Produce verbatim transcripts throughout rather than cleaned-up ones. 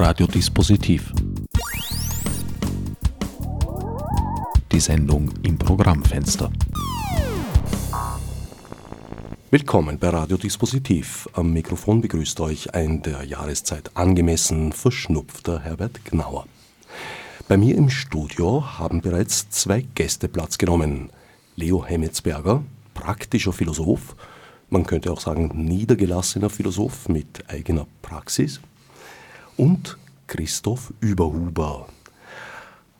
Radiodispositiv. Die Sendung im Programmfenster. Willkommen bei Radiodispositiv. Am Mikrofon begrüßt euch ein der Jahreszeit angemessen verschnupfter Herbert Gnauer. Bei mir im Studio haben bereits zwei Gäste Platz genommen. Leo Hemetsberger, praktischer Philosoph, man könnte auch sagen niedergelassener Philosoph mit eigener Praxis, und Christoph Überhuber,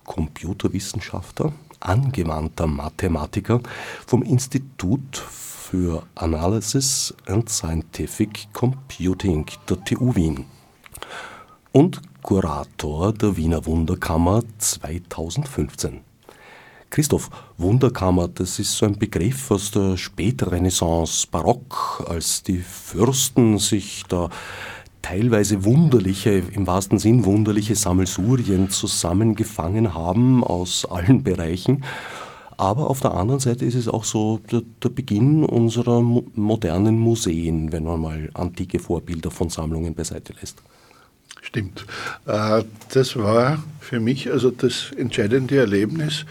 Computerwissenschaftler, angewandter Mathematiker vom Institut für Analysis and Scientific Computing der T U Wien und Kurator der Wiener Wunderkammer zweitausendfünfzehn. Christoph, Wunderkammer, das ist so ein Begriff aus der Spätrenaissance, Barock, als die Fürsten sich da teilweise wunderliche, im wahrsten Sinn wunderliche Sammelsurien zusammengefangen haben aus allen Bereichen. Aber auf der anderen Seite ist es auch so der, der Beginn unserer mo- modernen Museen, wenn man mal antike Vorbilder von Sammlungen beiseite lässt. Stimmt. Das war für mich also das entscheidende Erlebnis,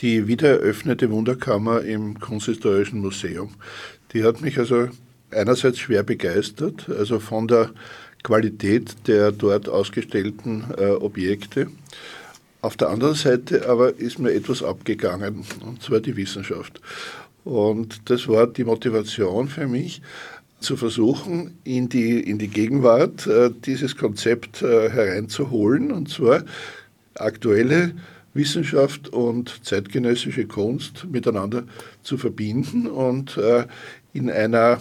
die wiedereröffnete Wunderkammer im Kunsthistorischen Museum. Die hat mich also einerseits schwer begeistert, also von der Qualität der dort ausgestellten äh, Objekte. Auf der anderen Seite aber ist mir etwas abgegangen, und zwar die Wissenschaft. Und das war die Motivation für mich, zu versuchen, in die, in die Gegenwart äh, dieses Konzept äh, hereinzuholen, und zwar aktuelle Wissenschaft und zeitgenössische Kunst miteinander zu verbinden und äh, in einer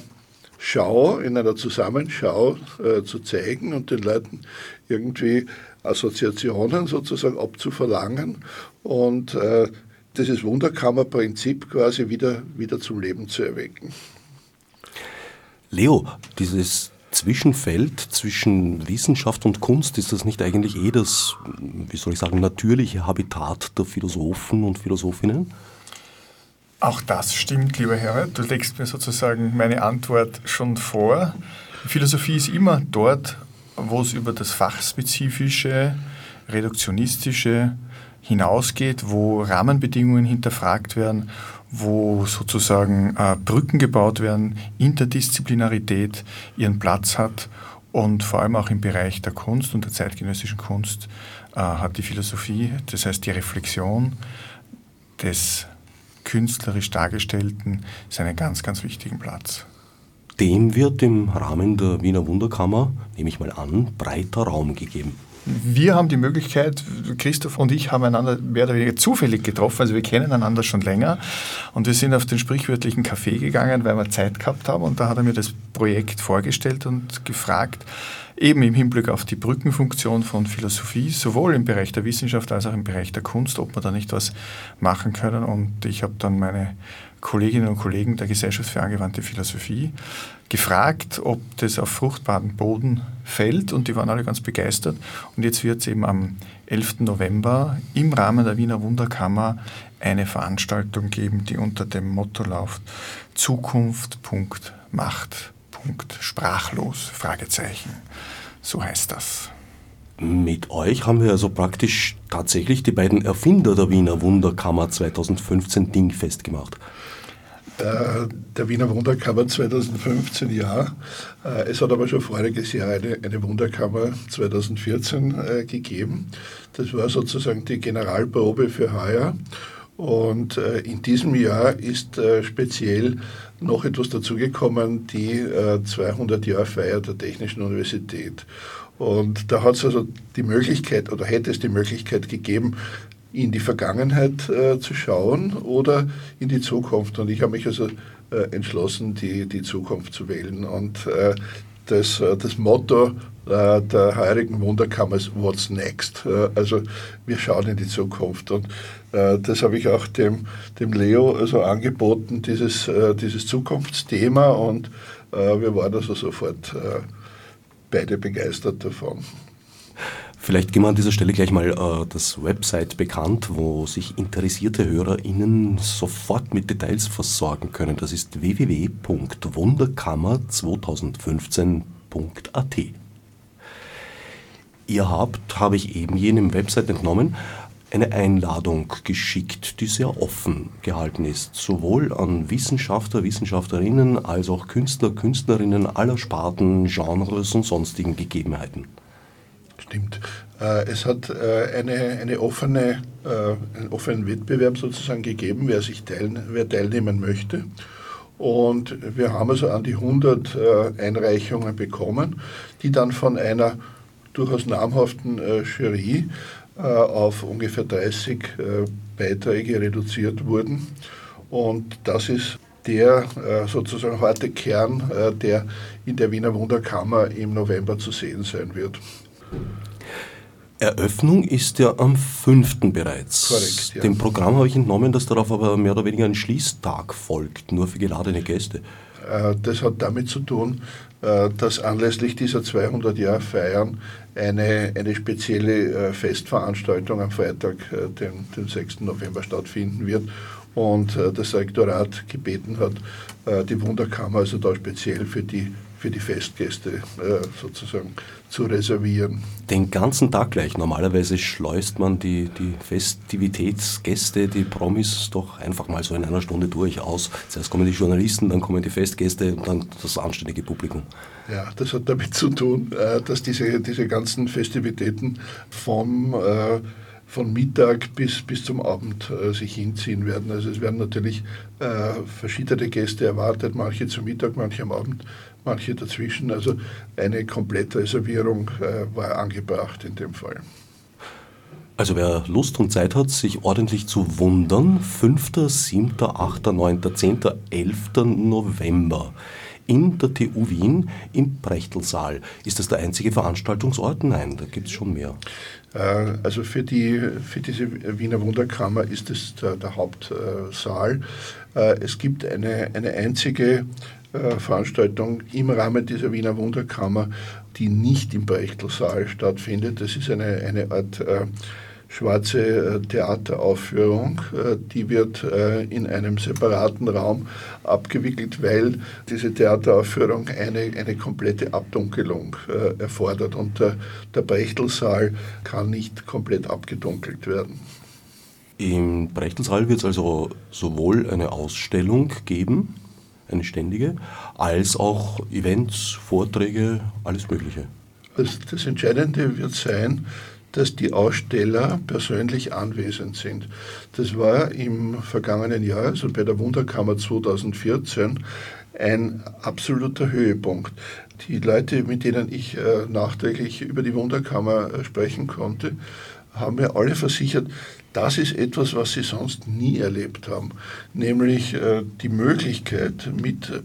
Schau, in einer Zusammenschau äh, zu zeigen und den Leuten irgendwie Assoziationen sozusagen abzuverlangen und äh, dieses Wunderkammerprinzip quasi wieder, wieder zum Leben zu erwecken. Leo, dieses Zwischenfeld zwischen Wissenschaft und Kunst, ist das nicht eigentlich eh das, wie soll ich sagen, natürliche Habitat der Philosophen und Philosophinnen? Auch das stimmt, lieber Herbert. Du legst mir sozusagen meine Antwort schon vor. Die Philosophie ist immer dort, wo es über das Fachspezifische, Reduktionistische hinausgeht, wo Rahmenbedingungen hinterfragt werden, wo sozusagen äh, Brücken gebaut werden, Interdisziplinarität ihren Platz hat, und vor allem auch im Bereich der Kunst und der zeitgenössischen Kunst äh, hat die Philosophie, das heißt die Reflexion des künstlerisch Dargestellten, seinen ganz, ganz wichtigen Platz. Dem wird im Rahmen der Wiener Wunderkammer, nehme ich mal an, breiter Raum gegeben. Wir haben die Möglichkeit, Christoph und ich haben einander mehr oder weniger zufällig getroffen, also wir kennen einander schon länger, und wir sind auf den sprichwörtlichen Café gegangen, weil wir Zeit gehabt haben, und da hat er mir das Projekt vorgestellt und gefragt, eben im Hinblick auf die Brückenfunktion von Philosophie, sowohl im Bereich der Wissenschaft als auch im Bereich der Kunst, ob wir da nicht was machen können, und ich habe dann meine Kolleginnen und Kollegen der Gesellschaft für angewandte Philosophie gefragt, ob das auf fruchtbaren Boden fällt, und die waren alle ganz begeistert, und jetzt wird es eben am elften November im Rahmen der Wiener Wunderkammer eine Veranstaltung geben, die unter dem Motto läuft: Zukunft. Macht. Sprachlos. Fragezeichen. So heißt das. Mit euch haben wir also praktisch tatsächlich die beiden Erfinder der Wiener Wunderkammer zweitausendfünfzehn dingfest gemacht. Der, der Wiener Wunderkammer zweitausendfünfzehn, ja. Es hat aber schon voriges Jahr eine, eine Wunderkammer zweitausendvierzehn äh, gegeben. Das war sozusagen die Generalprobe für heuer. Und äh, in diesem Jahr ist äh, speziell noch etwas dazugekommen, die äh, zweihundert-Jahr-Feier der Technischen Universität. Und da hat es also die Möglichkeit, oder hätte es die Möglichkeit gegeben, in die Vergangenheit äh, zu schauen oder in die Zukunft. Und ich habe mich also äh, entschlossen, die, die Zukunft zu wählen. Und äh, das, äh, das Motto äh, der heurigen Wunderkammer ist What's Next? Äh, also wir schauen in die Zukunft. Und äh, das habe ich auch dem, dem Leo also angeboten, dieses, äh, dieses Zukunftsthema. Und äh, wir waren also sofort äh, beide begeistert davon. Vielleicht geben wir an dieser Stelle gleich mal äh, das Website bekannt, wo sich interessierte HörerInnen sofort mit Details versorgen können. Das ist w w w Punkt wunderkammer zweitausendfünfzehn Punkt a t. ihr habt, habe ich eben jenem Website entnommen, eine Einladung geschickt, die sehr offen gehalten ist, sowohl an Wissenschaftler, Wissenschaftlerinnen als auch Künstler, Künstlerinnen aller Sparten, Genres und sonstigen Gegebenheiten. Stimmt. Es hat eine, eine offene, einen offenen Wettbewerb sozusagen gegeben, wer sich teilen, wer teilnehmen möchte. Und wir haben also an die hundert Einreichungen bekommen, die dann von einer durchaus namhaften Jury auf ungefähr dreißig Beiträge reduziert wurden. Und das ist der sozusagen harte Kern, der in der Wiener Wunderkammer im November zu sehen sein wird. Eröffnung ist ja am fünften bereits. Korrekt, ja. Dem Programm habe ich entnommen, dass darauf aber mehr oder weniger ein Schließtag folgt, nur für geladene Gäste. Das hat damit zu tun, dass anlässlich dieser zweihundert-Jahr-Feiern eine, eine spezielle Festveranstaltung am Freitag, den, den sechsten November, stattfinden wird und das Rektorat gebeten hat, die Wunderkammer also da speziell für die, für die Festgäste sozusagen zu reservieren. Den ganzen Tag gleich. Normalerweise schleust man die, die Festivitätsgäste, die Promis, doch einfach mal so in einer Stunde durch aus. Zuerst kommen die Journalisten, dann kommen die Festgäste und dann das anständige Publikum. Ja, das hat damit zu tun, dass diese, diese ganzen Festivitäten vom, von Mittag bis, bis zum Abend sich hinziehen werden. Also es werden natürlich verschiedene Gäste erwartet, manche zum Mittag, manche am Abend, manche dazwischen, also eine komplette Reservierung äh, war angebracht in dem Fall. Also wer Lust und Zeit hat, sich ordentlich zu wundern, fünften, siebten, achten, neunten, zehnten, elften November in der T U Wien im Prechtl-Saal. Ist das der einzige Veranstaltungsort? Nein, da gibt es schon mehr. Äh, also für, die, für diese Wiener Wunderkammer ist es der, der Hauptsaal. Äh, es gibt eine, eine einzige Veranstaltung im Rahmen dieser Wiener Wunderkammer, die nicht im Prechtl-Saal stattfindet. Das ist eine, eine Art äh, schwarze Theateraufführung, äh, die wird äh, in einem separaten Raum abgewickelt, weil diese Theateraufführung eine, eine komplette Abdunkelung äh, erfordert und äh, der Prechtl-Saal kann nicht komplett abgedunkelt werden. Im Prechtl-Saal wird es also sowohl eine Ausstellung geben, eine ständige, als auch Events, Vorträge, alles Mögliche. Das, das Entscheidende wird sein, dass die Aussteller persönlich anwesend sind. Das war im vergangenen Jahr, also bei der Wunderkammer zweitausendvierzehn, ein absoluter Höhepunkt. Die Leute, mit denen ich äh, nachträglich über die Wunderkammer äh, sprechen konnte, haben mir alle versichert, das ist etwas, was sie sonst nie erlebt haben, nämlich äh, die Möglichkeit, mit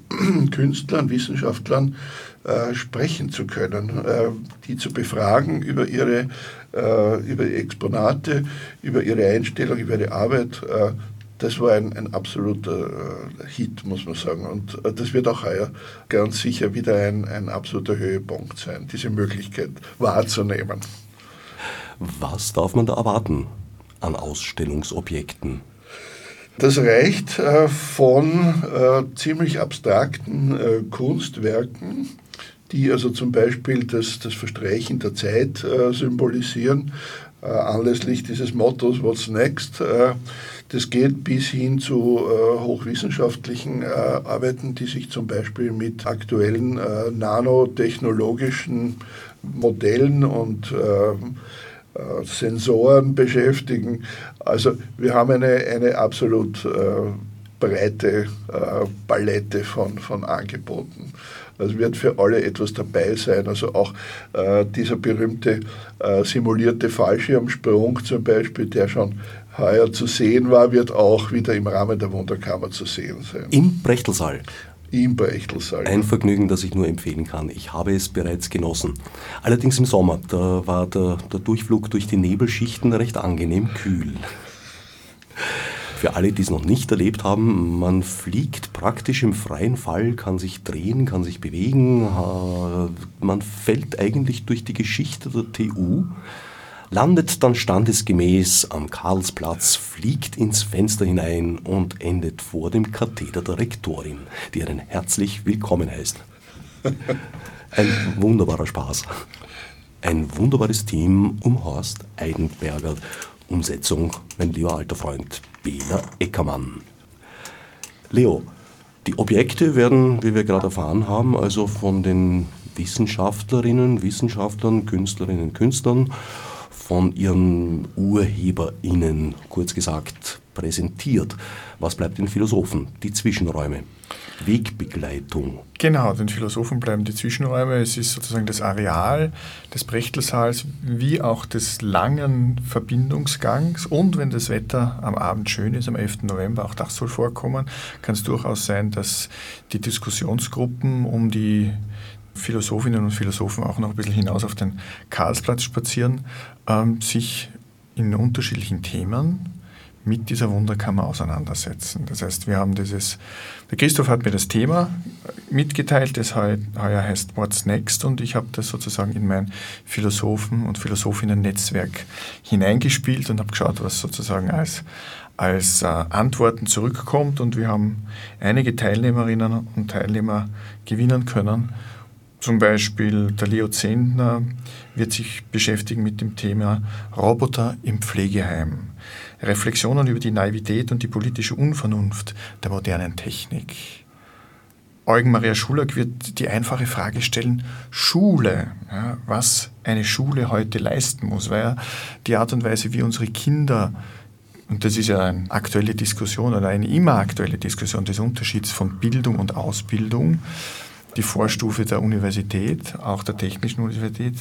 Künstlern, Wissenschaftlern äh, sprechen zu können, äh, die zu befragen über ihre, äh, über Exponate, über ihre Einstellung, über ihre Arbeit. Äh, das war ein, ein absoluter äh, Hit, muss man sagen. Und äh, das wird auch heuer ganz sicher wieder ein, ein absoluter Höhepunkt sein, diese Möglichkeit wahrzunehmen. Was darf man da erwarten an Ausstellungsobjekten? Das reicht äh, von äh, ziemlich abstrakten äh, Kunstwerken, die also zum Beispiel das, das Verstreichen der Zeit äh, symbolisieren, äh, anlässlich dieses Mottos What's Next? Äh, das geht bis hin zu äh, hochwissenschaftlichen äh, Arbeiten, die sich zum Beispiel mit aktuellen äh, nanotechnologischen Modellen und äh, Sensoren beschäftigen. Also wir haben eine, eine absolut äh, breite äh, Palette von, von Angeboten. Also wird für alle etwas dabei sein. Also auch äh, dieser berühmte äh, simulierte Fallschirmsprung zum Beispiel, der schon heuer zu sehen war, wird auch wieder im Rahmen der Wunderkammer zu sehen sein. Im Prechtl-Saal. Im Prechtl-Saal. Ein Vergnügen, das ich nur empfehlen kann. Ich habe es bereits genossen. Allerdings im Sommer, da war der, der Durchflug durch die Nebelschichten recht angenehm kühl. Für alle, die es noch nicht erlebt haben, man fliegt praktisch im freien Fall, kann sich drehen, kann sich bewegen. Man fällt eigentlich durch die Geschichte der T U, landet dann standesgemäß am Karlsplatz, fliegt ins Fenster hinein und endet vor dem Katheder der Rektorin, die einen herzlich willkommen heißt. Ein wunderbarer Spaß. ein wunderbares Team um Horst Eidenberger. Umsetzung, mein lieber alter Freund Bela Eckermann. Leo, die Objekte werden, wie wir gerade erfahren haben, also von den Wissenschaftlerinnen, Wissenschaftlern, Künstlerinnen, Künstlern, von ihren UrheberInnen, kurz gesagt, präsentiert. Was bleibt den Philosophen? Die Zwischenräume. Wegbegleitung. Genau, den Philosophen bleiben die Zwischenräume. Es ist sozusagen das Areal des Prechtl-Saals wie auch des langen Verbindungsgangs. Und wenn das Wetter am Abend schön ist, am elften November, auch das soll vorkommen, kann es durchaus sein, dass die Diskussionsgruppen um die Philosophinnen und Philosophen auch noch ein bisschen hinaus auf den Karlsplatz spazieren, ähm, sich in unterschiedlichen Themen mit dieser Wunderkammer auseinandersetzen. Das heißt, wir haben dieses, der Christoph hat mir das Thema mitgeteilt, das heuer heißt What's Next, und ich habe das sozusagen in mein Philosophen- und Philosophinnen-Netzwerk hineingespielt und habe geschaut, was sozusagen als, als äh, Antworten zurückkommt, und wir haben einige Teilnehmerinnen und Teilnehmer gewinnen können. Zum Beispiel der Leo Zehntner wird sich beschäftigen mit dem Thema Roboter im Pflegeheim. Reflexionen über die Naivität und die politische Unvernunft der modernen Technik. Eugen Maria Schulak wird die einfache Frage stellen, Schule, ja, was eine Schule heute leisten muss, weil ja die Art und Weise, wie unsere Kinder, und das ist ja eine aktuelle Diskussion oder eine immer aktuelle Diskussion des Unterschieds von Bildung und Ausbildung, die Vorstufe der Universität, auch der Technischen Universität,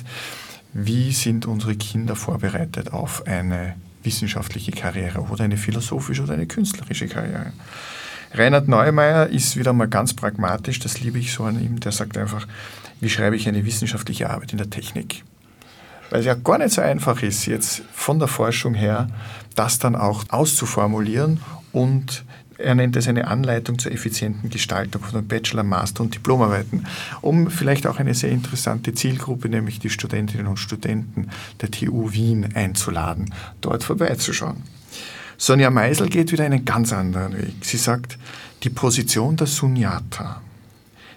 wie sind unsere Kinder vorbereitet auf eine wissenschaftliche Karriere oder eine philosophische oder eine künstlerische Karriere. Reinhard Neumeier ist wieder mal ganz pragmatisch, das liebe ich so an ihm, der sagt einfach, wie schreibe ich eine wissenschaftliche Arbeit in der Technik? Weil es ja gar nicht so einfach ist, jetzt von der Forschung her, das dann auch auszuformulieren, und er nennt es eine Anleitung zur effizienten Gestaltung von Bachelor-, Master- und Diplomarbeiten, um vielleicht auch eine sehr interessante Zielgruppe, nämlich die Studentinnen und Studenten der T U Wien, einzuladen, dort vorbeizuschauen. Sonja Meisel geht wieder einen ganz anderen Weg. Sie sagt, die Position der Sunyata,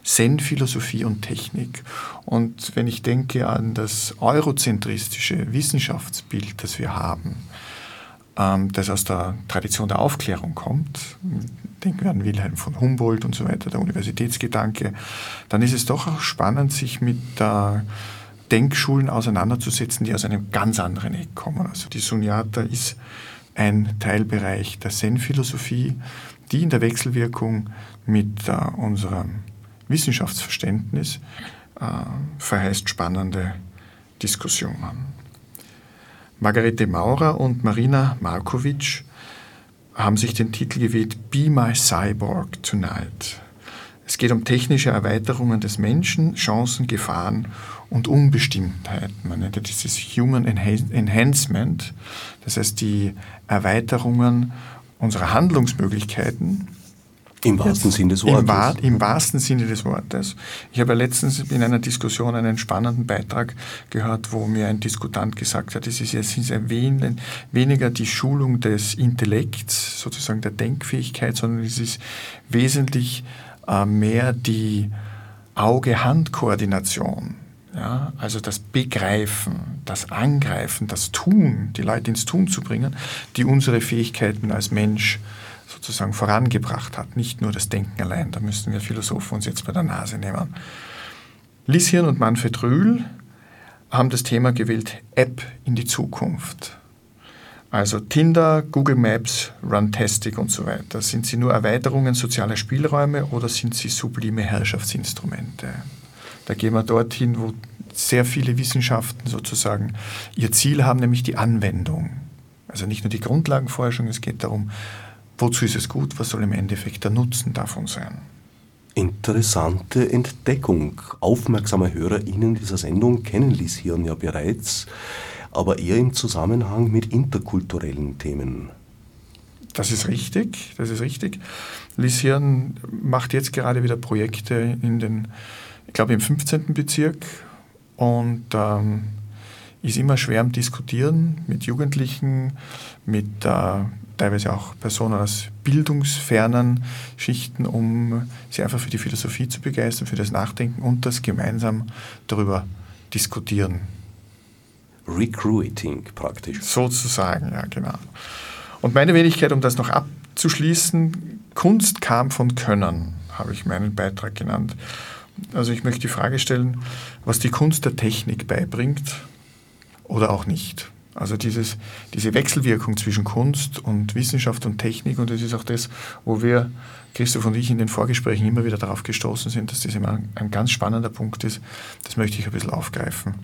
Zen-Philosophie und Technik. Und wenn ich denke an das eurozentristische Wissenschaftsbild, das wir haben, das aus der Tradition der Aufklärung kommt, denken wir an Wilhelm von Humboldt und so weiter, der Universitätsgedanke, dann ist es doch auch spannend, sich mit äh, Denkschulen auseinanderzusetzen, die aus einem ganz anderen Eck kommen. Also die Sunyata ist ein Teilbereich der Zen-Philosophie, die in der Wechselwirkung mit äh, unserem Wissenschaftsverständnis äh, verheißt spannende Diskussionen. Margarete Maurer und Marina Markovic haben sich den Titel gewählt, Be My Cyborg Tonight. Es geht um technische Erweiterungen des Menschen, Chancen, Gefahren und Unbestimmtheiten. Man nennt ja dieses Human Enhancement, das heißt die Erweiterungen unserer Handlungsmöglichkeiten. Im wahrsten Sinne des Wortes. Im, wahr, Im wahrsten Sinne des Wortes. Ich habe letztens in einer Diskussion einen spannenden Beitrag gehört, wo mir ein Diskutant gesagt hat, es ist jetzt wen, weniger die Schulung des Intellekts, sozusagen der Denkfähigkeit, sondern es ist wesentlich äh, mehr die Auge-Hand-Koordination. Ja, also das Begreifen, das Angreifen, das Tun, die Leute ins Tun zu bringen, die unsere Fähigkeiten als Mensch sozusagen vorangebracht hat, nicht nur das Denken allein. Da müssen wir Philosophen uns jetzt bei der Nase nehmen. Lis Hirn und Manfred Rühl haben das Thema gewählt, App in die Zukunft. Also Tinder, Google Maps, Runtastic und so weiter. Sind sie nur Erweiterungen sozialer Spielräume oder sind sie sublime Herrschaftsinstrumente? Da gehen wir dorthin, wo sehr viele Wissenschaften sozusagen ihr Ziel haben, nämlich die Anwendung. Also nicht nur die Grundlagenforschung, es geht darum, wozu ist es gut? Was soll im Endeffekt der Nutzen davon sein? Interessante Entdeckung. Aufmerksame HörerInnen dieser Sendung kennen Lis Hirn ja bereits, aber eher im Zusammenhang mit interkulturellen Themen. Das ist richtig, das ist richtig. Lis Hirn macht jetzt gerade wieder Projekte in den, ich glaube im fünfzehnten Bezirk und ähm, ist immer schwer am Diskutieren mit Jugendlichen, mit äh, teilweise auch Personen aus bildungsfernen Schichten, um sie einfach für die Philosophie zu begeistern, für das Nachdenken und das gemeinsam darüber diskutieren Recruiting praktisch. Sozusagen, ja, genau. Und meine Wenigkeit, um das noch abzuschließen, Kunst kam von Können, habe ich meinen Beitrag genannt. Also ich möchte die Frage stellen, was die Kunst der Technik beibringt oder auch nicht. Also dieses, diese Wechselwirkung zwischen Kunst und Wissenschaft und Technik, und das ist auch das, wo wir, Christoph und ich, in den Vorgesprächen immer wieder darauf gestoßen sind, dass das immer ein ganz spannender Punkt ist. Das möchte ich ein bisschen aufgreifen.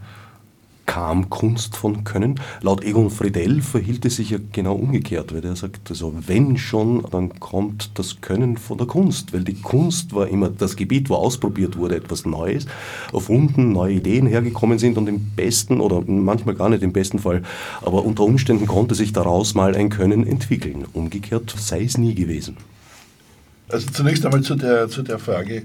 Kam Kunst von Können? Laut Egon Friedell verhielt es sich ja genau umgekehrt, weil er sagt, also wenn schon, dann kommt das Können von der Kunst, weil die Kunst war immer das Gebiet, wo ausprobiert wurde, etwas Neues, erfunden, neue Ideen hergekommen sind, und im besten, oder manchmal gar nicht im besten Fall, aber unter Umständen konnte sich daraus mal ein Können entwickeln. Umgekehrt sei es nie gewesen. Also zunächst einmal zu der, zu der Frage,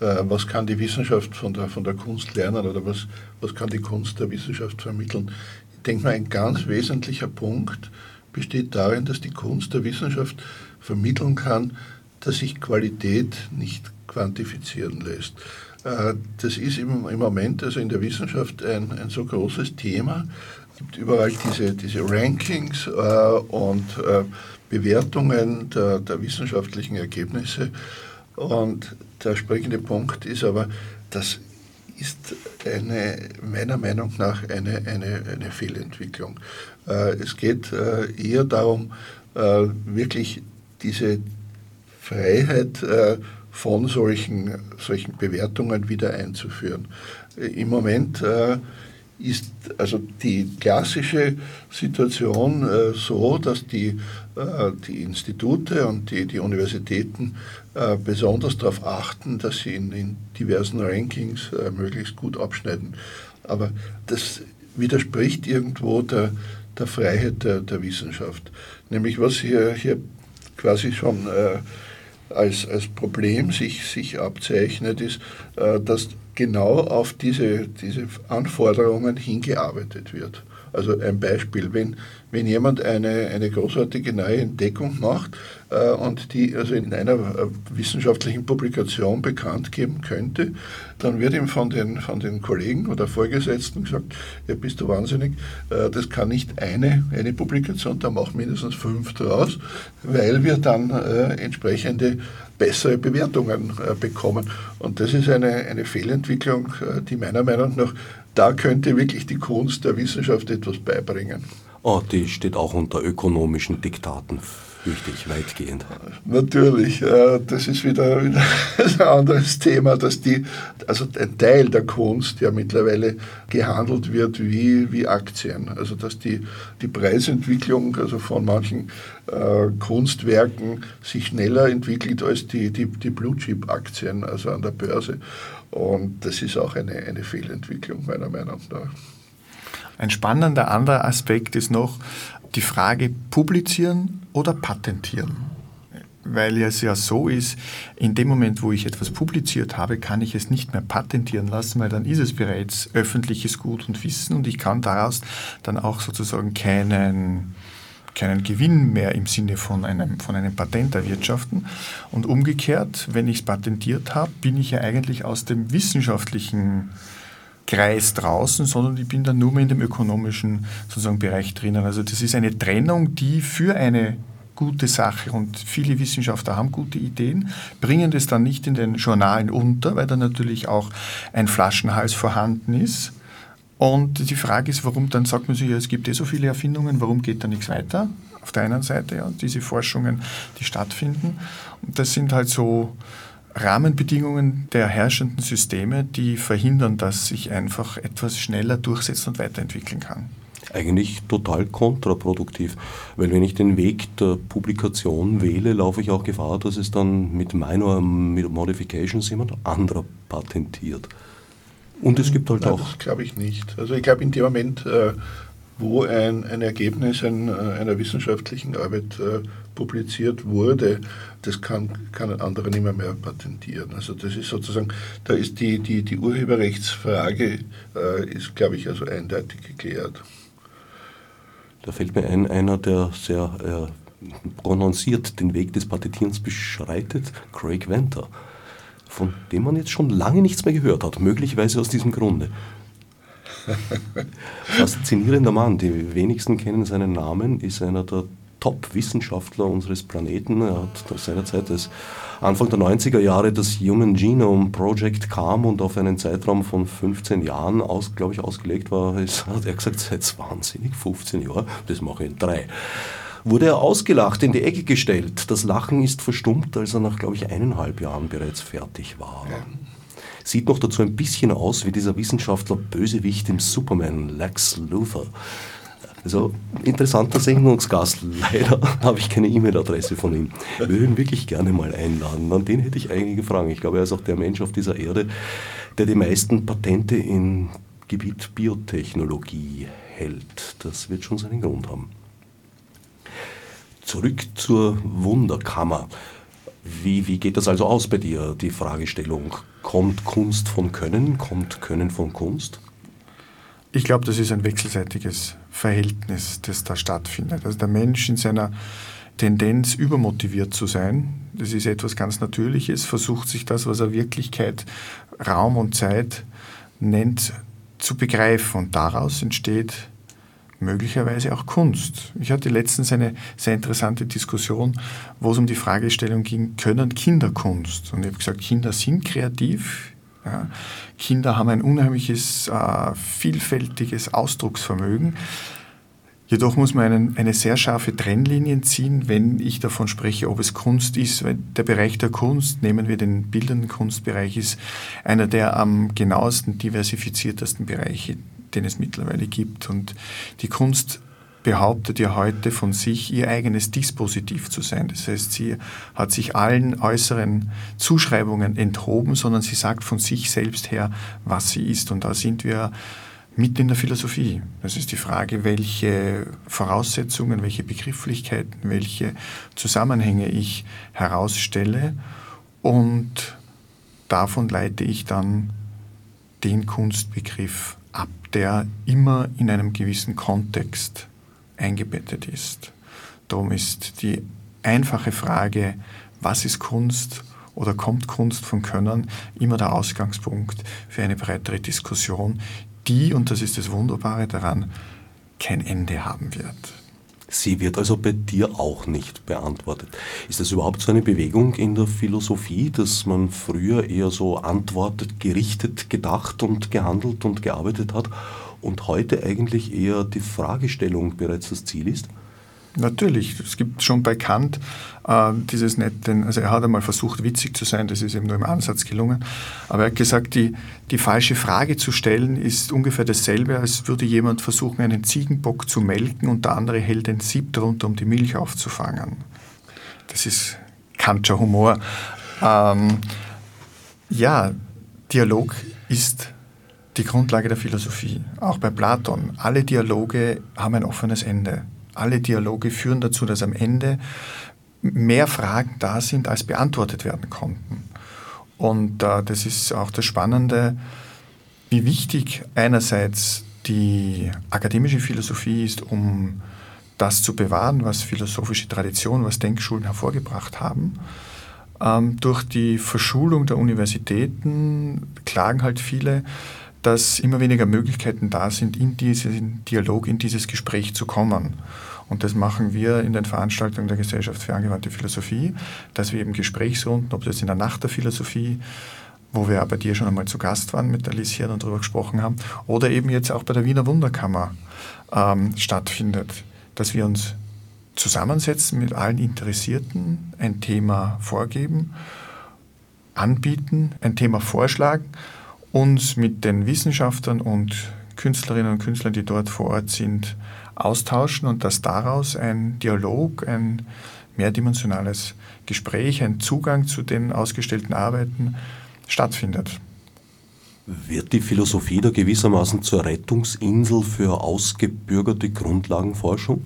äh, was kann die Wissenschaft von der, von der Kunst lernen, oder was, was kann die Kunst der Wissenschaft vermitteln? Ich denke mal, ein ganz wesentlicher Punkt besteht darin, dass die Kunst der Wissenschaft vermitteln kann, dass sich Qualität nicht quantifizieren lässt. Äh, das ist im, im Moment also in der Wissenschaft ein, ein so großes Thema. Es gibt überall diese, diese Rankings äh, und äh, Bewertungen der, der wissenschaftlichen Ergebnisse, und der springende Punkt ist aber, das ist eine, meiner Meinung nach eine, eine, eine Fehlentwicklung. Äh, es geht äh, eher darum, äh, wirklich diese Freiheit äh, von solchen, solchen Bewertungen wieder einzuführen. Äh, Im Moment äh, ist also die klassische Situation äh, so, dass die, äh, die Institute und die, die Universitäten äh, besonders darauf achten, dass sie in, in diversen Rankings äh, möglichst gut abschneiden. Aber das widerspricht irgendwo der, der Freiheit der, der Wissenschaft. Nämlich was hier, hier quasi schon äh, als, als Problem sich, sich abzeichnet, ist, äh, dass genau auf diese, diese Anforderungen hingearbeitet wird. Also ein Beispiel, wenn, wenn jemand eine, eine großartige neue Entdeckung macht äh, und die also in einer wissenschaftlichen Publikation bekannt geben könnte, dann wird ihm von den, von den Kollegen oder Vorgesetzten gesagt, ja, bist du wahnsinnig, äh, das kann nicht eine, eine Publikation, da machen mindestens fünf draus, weil wir dann äh, entsprechende bessere Bewertungen äh, bekommen. Und das ist eine, eine Fehlentwicklung, äh, die meiner Meinung nach, da könnte wirklich die Kunst der Wissenschaft etwas beibringen. Oh, die steht auch unter ökonomischen Diktaten, fürchte ich, weitgehend. Natürlich, äh, das ist wieder, wieder ein anderes Thema, dass die, also ein Teil der Kunst ja mittlerweile gehandelt wird wie, wie Aktien. Also dass die, die Preisentwicklung also von manchen Kunstwerken sich schneller entwickelt als die, die, die Blue-Chip-Aktien, also an der Börse. Und das ist auch eine, eine Fehlentwicklung meiner Meinung nach. Ein spannender anderer Aspekt ist noch die Frage, publizieren oder patentieren? Weil es ja so ist, in dem Moment, wo ich etwas publiziert habe, kann ich es nicht mehr patentieren lassen, weil dann ist es bereits öffentliches Gut und Wissen, und ich kann daraus dann auch sozusagen keinen... keinen Gewinn mehr im Sinne von einem, von einem Patent erwirtschaften. Und umgekehrt, wenn ich es patentiert habe, bin ich ja eigentlich aus dem wissenschaftlichen Kreis draußen, sondern ich bin dann nur mehr in dem ökonomischen sozusagen Bereich drinnen. Also das ist eine Trennung, die für eine gute Sache, und viele Wissenschaftler haben gute Ideen, bringen das dann nicht in den Journalen unter, weil da natürlich auch ein Flaschenhals vorhanden ist. Und die Frage ist, warum dann sagt man sich, ja, es gibt eh so viele Erfindungen, warum geht da nichts weiter? Auf der einen Seite, ja, diese Forschungen, die stattfinden. Und das sind halt so Rahmenbedingungen der herrschenden Systeme, die verhindern, dass sich einfach etwas schneller durchsetzen und weiterentwickeln kann. Eigentlich total kontraproduktiv, weil wenn ich den Weg der Publikation wähle, laufe ich auch Gefahr, dass es dann mit minor modifications jemand anderer patentiert. Und es gibt halt Nein, auch... Das glaube ich nicht. Also ich glaube, in dem Moment, äh, wo ein, ein Ergebnis ein, einer wissenschaftlichen Arbeit äh, publiziert wurde, das kann, kann ein anderer nicht mehr, mehr patentieren. Also das ist sozusagen, da ist die, die, die Urheberrechtsfrage, äh, ist, glaube ich, also eindeutig geklärt. Da fällt mir ein, einer, der sehr äh, prononciert den Weg des Patentierens beschreitet, Craig Venter, von dem man jetzt schon lange nichts mehr gehört hat, möglicherweise aus diesem Grunde. Faszinierender Mann, die wenigsten kennen seinen Namen, ist einer der Top-Wissenschaftler unseres Planeten. Er hat seinerzeit als Anfang der neunziger Jahre das Human Genome Project kam und auf einen Zeitraum von fünfzehn Jahren, aus, glaube ich, ausgelegt war. Es hat er gesagt, seit wahnsinnig fünfzehn Jahren, das mache ich in drei. Wurde er ausgelacht, in die Ecke gestellt. Das Lachen ist verstummt, als er nach, glaube ich, eineinhalb Jahren bereits fertig war. Ja. Sieht noch dazu ein bisschen aus wie dieser Wissenschaftler Bösewicht im Superman, Lex Luthor. Also, interessanter Sendungsgast. Leider habe ich keine E-Mail-Adresse von ihm. Wir würden wirklich gerne mal einladen. An den hätte ich einige Fragen. Ich glaube, er ist auch der Mensch auf dieser Erde, der die meisten Patente im Gebiet Biotechnologie hält. Das wird schon seinen Grund haben. Zurück zur Wunderkammer. Wie, wie geht das also aus bei dir, die Fragestellung? Kommt Kunst von Können? Kommt Können von Kunst? Ich glaube, das ist ein wechselseitiges Verhältnis, das da stattfindet. Also der Mensch in seiner Tendenz, übermotiviert zu sein, das ist etwas ganz Natürliches, versucht sich das, was er Wirklichkeit, Raum und Zeit nennt, zu begreifen. Und daraus entsteht möglicherweise auch Kunst. Ich hatte letztens eine sehr interessante Diskussion, wo es um die Fragestellung ging, können Kinder Kunst? Und ich habe gesagt, Kinder sind kreativ. Ja. Kinder haben ein unheimliches, äh, vielfältiges Ausdrucksvermögen. Jedoch muss man einen, eine sehr scharfe Trennlinie ziehen, wenn ich davon spreche, ob es Kunst ist. Weil der Bereich der Kunst, nehmen wir den bildenden Kunstbereich, ist einer der am genauesten, diversifiziertesten Bereiche, den es mittlerweile gibt. Und die Kunst behauptet ja heute von sich, ihr eigenes Dispositiv zu sein. Das heißt, sie hat sich allen äußeren Zuschreibungen enthoben, sondern sie sagt von sich selbst her, was sie ist. Und da sind wir mitten in der Philosophie. Das ist die Frage, welche Voraussetzungen, welche Begrifflichkeiten, welche Zusammenhänge ich herausstelle. Und davon leite ich dann den Kunstbegriff ab, der immer in einem gewissen Kontext eingebettet ist. Darum ist die einfache Frage, was ist Kunst oder kommt Kunst von Können, immer der Ausgangspunkt für eine breitere Diskussion, die, und das ist das Wunderbare daran, kein Ende haben wird. Sie wird also bei dir auch nicht beantwortet. Ist das überhaupt so eine Bewegung in der Philosophie, dass man früher eher so antwortet, gerichtet, gedacht und gehandelt und gearbeitet hat und heute eigentlich eher die Fragestellung bereits das Ziel ist? Natürlich, es gibt schon bei Kant äh, dieses nette, also er hat einmal versucht, witzig zu sein, das ist eben nur im Ansatz gelungen, aber er hat gesagt, die, die falsche Frage zu stellen ist ungefähr dasselbe, als würde jemand versuchen, einen Ziegenbock zu melken und der andere hält ein Sieb drunter, um die Milch aufzufangen. Das ist Kantscher Humor. Ähm, ja, Dialog ist die Grundlage der Philosophie, auch bei Platon. Alle Dialoge haben ein offenes Ende. Alle Dialoge führen dazu, dass am Ende mehr Fragen da sind, als beantwortet werden konnten. Und äh, das ist auch das Spannende, wie wichtig einerseits die akademische Philosophie ist, um das zu bewahren, was philosophische Tradition, was Denkschulen hervorgebracht haben. Ähm, durch die Verschulung der Universitäten klagen halt viele, dass immer weniger Möglichkeiten da sind, in diesen Dialog, in dieses Gespräch zu kommen. Und das machen wir in den Veranstaltungen der Gesellschaft für angewandte Philosophie, dass wir eben Gesprächsrunden, ob das in der Nacht der Philosophie, wo wir bei dir schon einmal zu Gast waren, mit der Lis Hirn darüber gesprochen haben, oder eben jetzt auch bei der Wiener Wunderkammer ähm, stattfindet, dass wir uns zusammensetzen mit allen Interessierten, ein Thema vorgeben, anbieten, ein Thema vorschlagen, uns mit den Wissenschaftlern und Künstlerinnen und Künstlern, die dort vor Ort sind, austauschen und dass daraus ein Dialog, ein mehrdimensionales Gespräch, ein Zugang zu den ausgestellten Arbeiten stattfindet. Wird die Philosophie da gewissermaßen zur Rettungsinsel für ausgebürgerte Grundlagenforschung,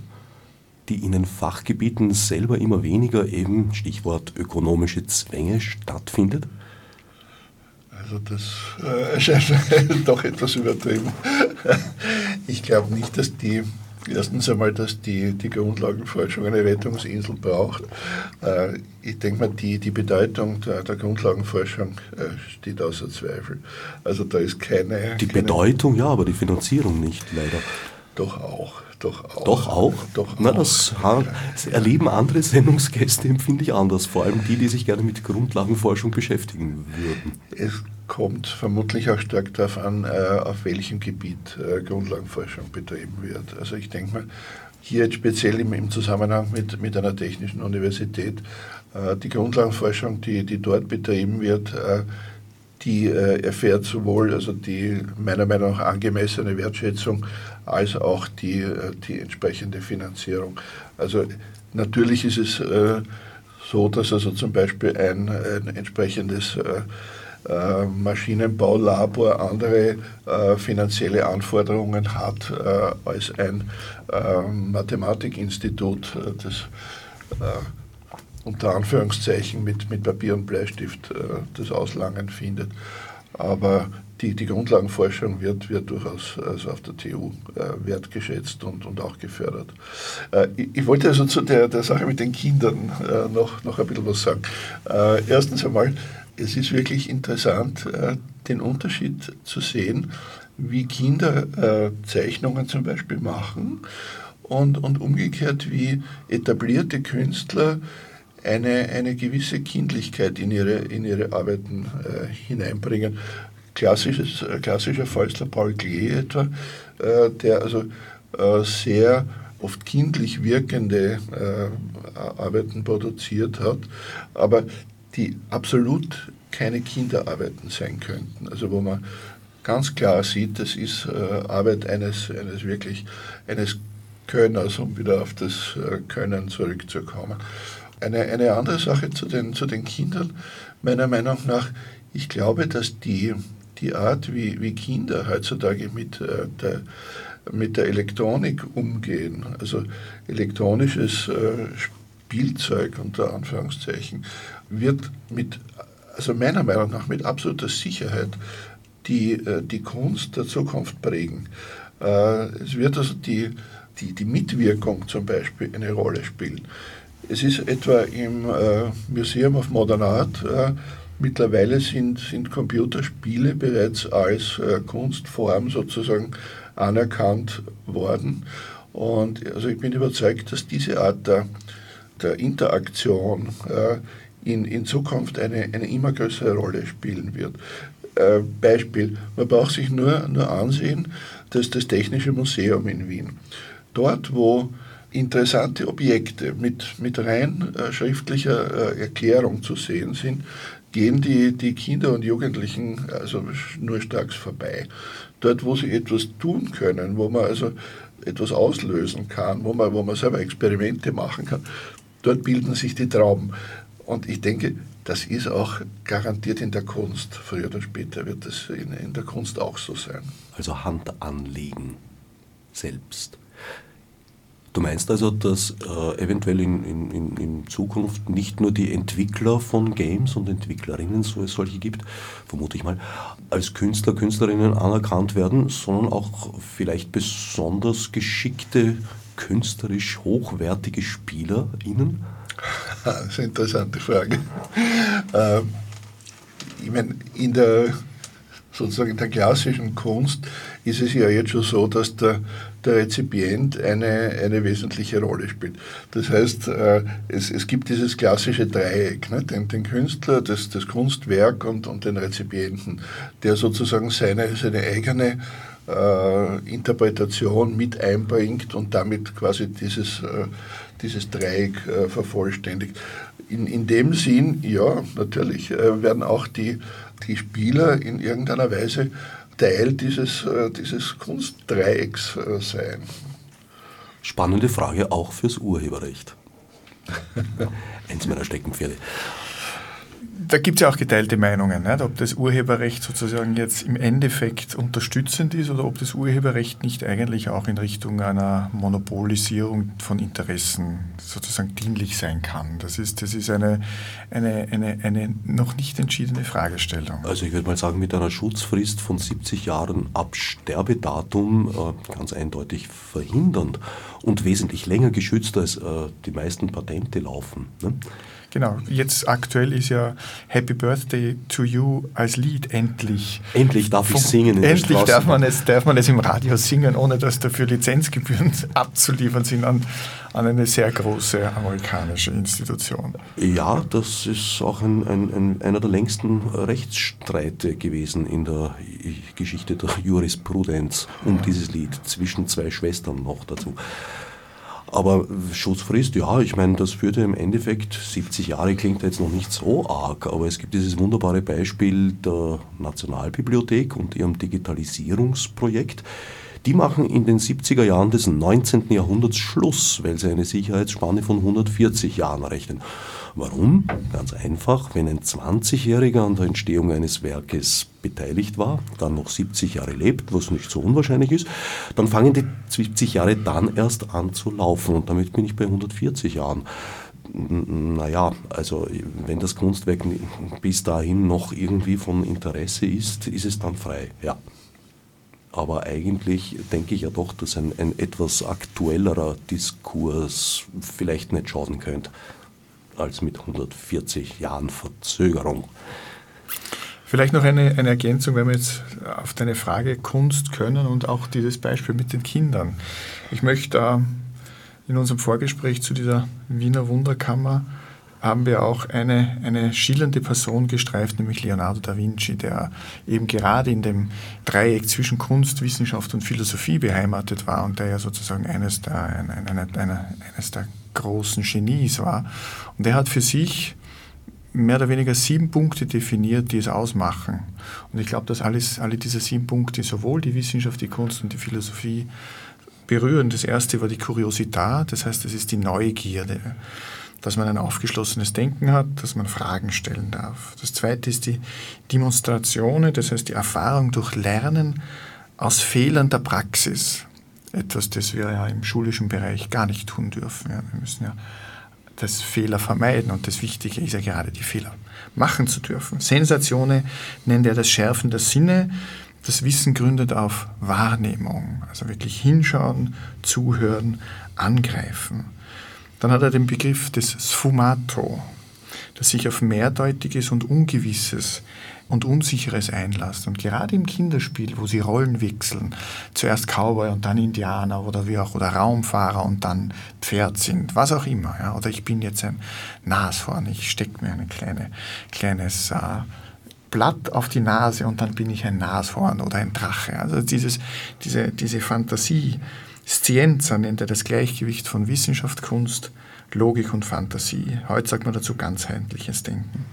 die in den Fachgebieten selber immer weniger, eben Stichwort ökonomische Zwänge, stattfindet? Also das äh, scheint doch etwas übertrieben. Ich glaube nicht, dass die erstens einmal, dass die, die Grundlagenforschung eine Rettungsinsel braucht. Ich denke mal, die, die Bedeutung der, der Grundlagenforschung steht außer Zweifel. Also da ist keine... Die keine Bedeutung, ja, aber die Finanzierung nicht, leider. Doch auch. Doch auch. Doch auch? Doch Na, auch. Das, das erleben andere Sendungsgäste, empfinde ich anders, vor allem die, die sich gerne mit Grundlagenforschung beschäftigen würden. Es kommt vermutlich auch stark darauf an, auf welchem Gebiet Grundlagenforschung betrieben wird. Also ich denke mal, hier jetzt speziell im, im Zusammenhang mit, mit einer technischen Universität, die Grundlagenforschung, die, die dort betrieben wird, die äh, erfährt sowohl also die meiner Meinung nach angemessene Wertschätzung als auch die, äh, die entsprechende Finanzierung. Also natürlich ist es äh, so, dass also zum Beispiel ein, ein entsprechendes äh, äh, Maschinenbaulabor andere äh, finanzielle Anforderungen hat äh, als ein äh, Mathematikinstitut, äh, das äh, unter Anführungszeichen mit, mit Papier und Bleistift äh, das Auslangen findet. Aber die, die Grundlagenforschung wird, wird durchaus also auf der T U äh, wertgeschätzt und, und auch gefördert. Äh, ich, ich wollte also zu der, der Sache mit den Kindern äh, noch, noch ein bisschen was sagen. Äh, erstens einmal, es ist wirklich interessant, äh, den Unterschied zu sehen, wie Kinder äh, Zeichnungen zum Beispiel machen und, und umgekehrt, wie etablierte Künstler Eine, eine gewisse Kindlichkeit in ihre, in ihre Arbeiten äh, hineinbringen. Klassisches, äh, klassischer Fall ist der Paul Klee etwa, äh, der also äh, sehr oft kindlich wirkende äh, Arbeiten produziert hat, aber die absolut keine Kinderarbeiten sein könnten. Also wo man ganz klar sieht, das ist äh, Arbeit eines, eines wirklich, eines Könners, um wieder auf das äh, Können zurückzukommen. Eine, eine andere Sache zu den, zu den Kindern, meiner Meinung nach, ich glaube, dass die, die Art, wie, wie Kinder heutzutage mit, äh, der, mit der Elektronik umgehen, also elektronisches äh, Spielzeug unter Anführungszeichen, wird mit, also meiner Meinung nach mit absoluter Sicherheit die, äh, die Kunst der Zukunft prägen. Äh, es wird also die, die, die Mitwirkung zum Beispiel eine Rolle spielen. Es ist etwa im äh, Museum of Modern Art, äh, mittlerweile sind, sind Computerspiele bereits als äh, Kunstform sozusagen anerkannt worden. Und also ich bin überzeugt, dass diese Art der, der Interaktion äh, in, in Zukunft eine, eine immer größere Rolle spielen wird. Äh, Beispiel, man braucht sich nur, nur ansehen, dass das Technische Museum in Wien, dort wo interessante Objekte mit, mit rein äh, schriftlicher äh, Erklärung zu sehen sind, gehen die, die Kinder und Jugendlichen also nur stark vorbei. Dort, wo sie etwas tun können, wo man also etwas auslösen kann, wo man, wo man selber Experimente machen kann, dort bilden sich die Trauben. Und ich denke, das ist auch garantiert in der Kunst. Früher oder später wird das in, in der Kunst auch so sein. Also Hand anlegen selbst. Du meinst also, dass äh, eventuell in, in, in Zukunft nicht nur die Entwickler von Games und Entwicklerinnen, so es solche gibt, vermute ich mal, als Künstler, Künstlerinnen anerkannt werden, sondern auch vielleicht besonders geschickte, künstlerisch hochwertige SpielerInnen? Das ist eine interessante Frage. Ähm, ich meine, in der... sozusagen in der klassischen Kunst ist es ja jetzt schon so, dass der, der Rezipient eine, eine wesentliche Rolle spielt. Das heißt, äh, es, es gibt dieses klassische Dreieck, ne? den, den Künstler, das, das Kunstwerk und, und den Rezipienten, der sozusagen seine, seine eigene äh, Interpretation mit einbringt und damit quasi dieses, äh, dieses Dreieck äh, vervollständigt. In, in dem Sinn, ja, natürlich, äh, werden auch die die Spieler in irgendeiner Weise Teil dieses, dieses Kunstdreiecks sein. Spannende Frage auch fürs Urheberrecht. Eins meiner Steckenpferde. Da gibt es ja auch geteilte Meinungen, nicht? Ob das Urheberrecht sozusagen jetzt im Endeffekt unterstützend ist oder ob das Urheberrecht nicht eigentlich auch in Richtung einer Monopolisierung von Interessen sozusagen dienlich sein kann. Das ist, das ist eine, eine, eine, eine noch nicht entschiedene Fragestellung. Also ich würde mal sagen, mit einer Schutzfrist von siebzig Jahren ab Sterbedatum äh, ganz eindeutig verhindern und wesentlich länger geschützt, als äh, die meisten Patente laufen, ne? Genau, jetzt aktuell ist ja Happy Birthday to You als Lied endlich. Endlich darf Von, ich singen in der Straße. Endlich darf man, es, darf man es im Radio singen, ohne dass dafür Lizenzgebühren abzuliefern sind an, an eine sehr große amerikanische Institution. Ja, das ist auch ein, ein, ein, einer der längsten Rechtsstreite gewesen in der Geschichte der Jurisprudenz um dieses Lied, zwischen zwei Schwestern noch dazu. Aber Schutzfrist, ja, ich meine, das führte im Endeffekt, siebzig Jahre klingt jetzt noch nicht so arg, aber es gibt dieses wunderbare Beispiel der Nationalbibliothek und ihrem Digitalisierungsprojekt. Die machen in den siebziger Jahren des neunzehnten Jahrhunderts Schluss, weil sie eine Sicherheitsspanne von hundertvierzig Jahren rechnen. Warum? Ganz einfach, wenn ein zwanzigjähriger an der Entstehung eines Werkes beteiligt war, dann noch siebzig Jahre lebt, was nicht so unwahrscheinlich ist, dann fangen die siebzig Jahre dann erst an zu laufen und damit bin ich bei hundertvierzig Jahren. Naja, also wenn das Kunstwerk bis dahin noch irgendwie von Interesse ist, ist es dann frei, ja. Aber eigentlich denke ich ja doch, dass ein, ein etwas aktuellerer Diskurs vielleicht nicht schaden könnte als mit hundertvierzig Jahren Verzögerung. Vielleicht noch eine, eine Ergänzung, wenn wir jetzt auf deine Frage Kunst können und auch dieses Beispiel mit den Kindern. Ich möchte in unserem Vorgespräch zu dieser Wiener Wunderkammer haben wir auch eine, eine schillernde Person gestreift, nämlich Leonardo da Vinci, der eben gerade in dem Dreieck zwischen Kunst, Wissenschaft und Philosophie beheimatet war und der ja sozusagen eines der, eine, eine, eine, eines der großen Genies war. Und er hat für sich mehr oder weniger sieben Punkte definiert, die es ausmachen. Und ich glaube, dass alles, alle diese sieben Punkte, sowohl die Wissenschaft, die Kunst und die Philosophie, berühren. Das erste war die Kuriosität, das heißt, das ist die Neugierde, dass man ein aufgeschlossenes Denken hat, dass man Fragen stellen darf. Das zweite ist die Demonstration, das heißt die Erfahrung durch Lernen aus Fehlern der Praxis. Etwas, das wir ja im schulischen Bereich gar nicht tun dürfen. Ja, wir müssen ja das Fehler vermeiden und das Wichtige ist ja gerade, die Fehler machen zu dürfen. Sensationen nennt er das Schärfen der Sinne. Das Wissen gründet auf Wahrnehmung, also wirklich hinschauen, zuhören, angreifen. Dann hat er den Begriff des Sfumato, das sich auf Mehrdeutiges und Ungewisses und Unsicheres einlasst. Und gerade im Kinderspiel, wo sie Rollen wechseln, zuerst Cowboy und dann Indianer oder wie auch, oder Raumfahrer und dann Pferd sind, was auch immer. Ja. Oder ich bin jetzt ein Nashorn, ich stecke mir ein kleine, kleines äh, Blatt auf die Nase und dann bin ich ein Nashorn oder ein Drache. Also dieses, diese, diese Fantasie, Scienza nennt er das Gleichgewicht von Wissenschaft, Kunst, Logik und Fantasie. Heute sagt man dazu ganzheitliches Denken.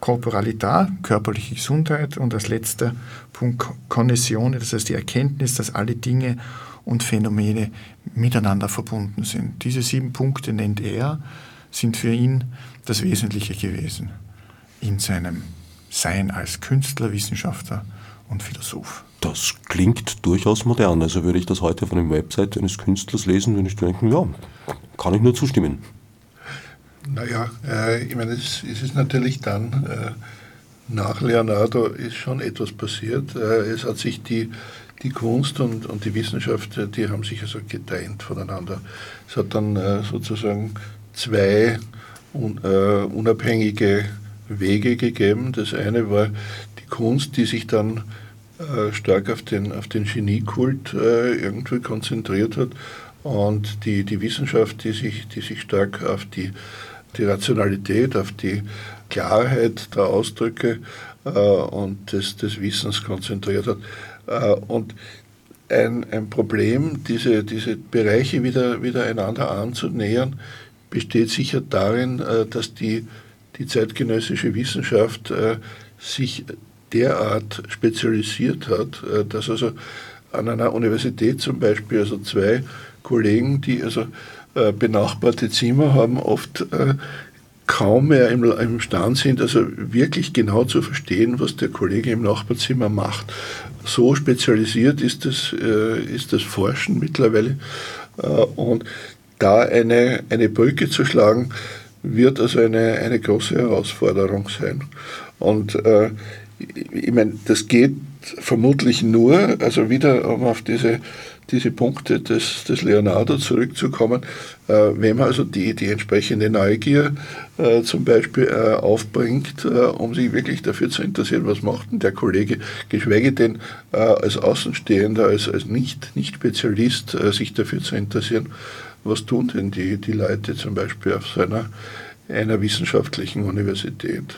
Corporalität, körperliche Gesundheit und als letzter Punkt Connessione, das heißt die Erkenntnis, dass alle Dinge und Phänomene miteinander verbunden sind. Diese sieben Punkte nennt er, sind für ihn das Wesentliche gewesen in seinem Sein als Künstler, Wissenschaftler und Philosoph. Das klingt durchaus modern. Also würde ich das heute von der Website eines Künstlers lesen, würde ich denken, ja, kann ich nur zustimmen. Naja, äh, ich meine, es, es ist natürlich dann, äh, nach Leonardo ist schon etwas passiert. Äh, es hat sich die, die Kunst und, und die Wissenschaft, die haben sich also getrennt voneinander. Es hat dann äh, sozusagen zwei un, äh, unabhängige Wege gegeben. Das eine war die Kunst, die sich dann stark auf den, auf den Geniekult äh, irgendwie konzentriert hat und die, die Wissenschaft, die sich, die sich stark auf die, die Rationalität, auf die Klarheit der Ausdrücke äh, und des, des Wissens konzentriert hat. Äh, und ein, ein Problem, diese, diese Bereiche wieder, wieder einander anzunähern, besteht sicher darin, äh, dass die, die zeitgenössische Wissenschaft äh, sich derart spezialisiert hat, dass also an einer Universität zum Beispiel also zwei Kollegen, die also benachbarte Zimmer haben, oft kaum mehr im, imstande sind, also wirklich genau zu verstehen, was der Kollege im Nachbarzimmer macht. So spezialisiert ist das, äh, ist das Forschen mittlerweile. Äh, und da eine, eine Brücke zu schlagen, wird also eine, eine große Herausforderung sein. Und äh, ich meine, das geht vermutlich nur, also wieder um auf diese, diese Punkte des, des Leonardo zurückzukommen, äh, wenn man also die, die entsprechende Neugier äh, zum Beispiel äh, aufbringt, äh, um sich wirklich dafür zu interessieren, was macht denn der Kollege, geschweige denn äh, als Außenstehender, als, als nicht, nicht Spezialist, äh, sich dafür zu interessieren, was tun denn die, die Leute zum Beispiel auf so einer, einer wissenschaftlichen Universität.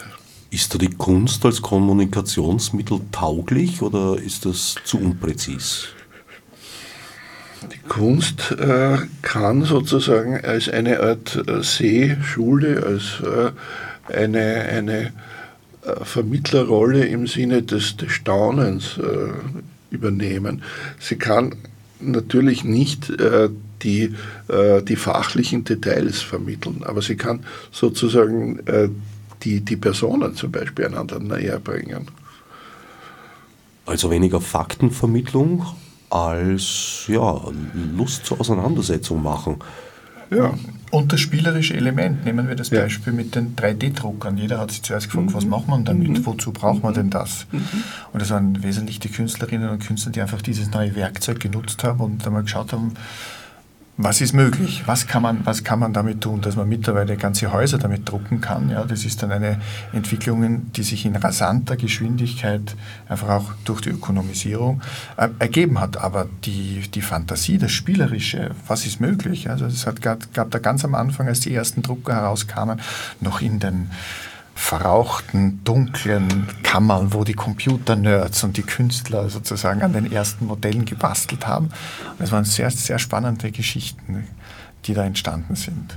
Ist da die Kunst als Kommunikationsmittel tauglich oder ist das zu unpräzis? Die Kunst äh, kann sozusagen als eine Art äh, Sehschule, als äh, eine, eine äh, Vermittlerrolle im Sinne des, des Staunens äh, übernehmen. Sie kann natürlich nicht äh, die, äh, die fachlichen Details vermitteln, aber sie kann sozusagen äh, Die, die Personen zum Beispiel einander näher bringen. Also weniger Faktenvermittlung als ja, Lust zur Auseinandersetzung machen. Ja. Und das spielerische Element, nehmen wir das ja. Beispiel mit den drei D-Druckern. Jeder hat sich zuerst gefragt, mhm. was macht man damit, mhm. wozu braucht man denn das? Mhm. Und das waren wesentlich die Künstlerinnen und Künstler, die einfach dieses neue Werkzeug genutzt haben und einmal geschaut haben, was ist möglich? Was kann man, was kann man damit tun, dass man mittlerweile ganze Häuser damit drucken kann? Ja, das ist dann eine Entwicklung, die sich in rasanter Geschwindigkeit einfach auch durch die Ökonomisierung äh, ergeben hat. Aber die, die Fantasie, das Spielerische, was ist möglich? Also es hat, gab, gab da ganz am Anfang, als die ersten Drucker herauskamen, noch in den verrauchten, dunklen Kammern, wo die Computer-Nerds und die Künstler sozusagen an den ersten Modellen gebastelt haben. Und das waren sehr, sehr spannende Geschichten, die da entstanden sind.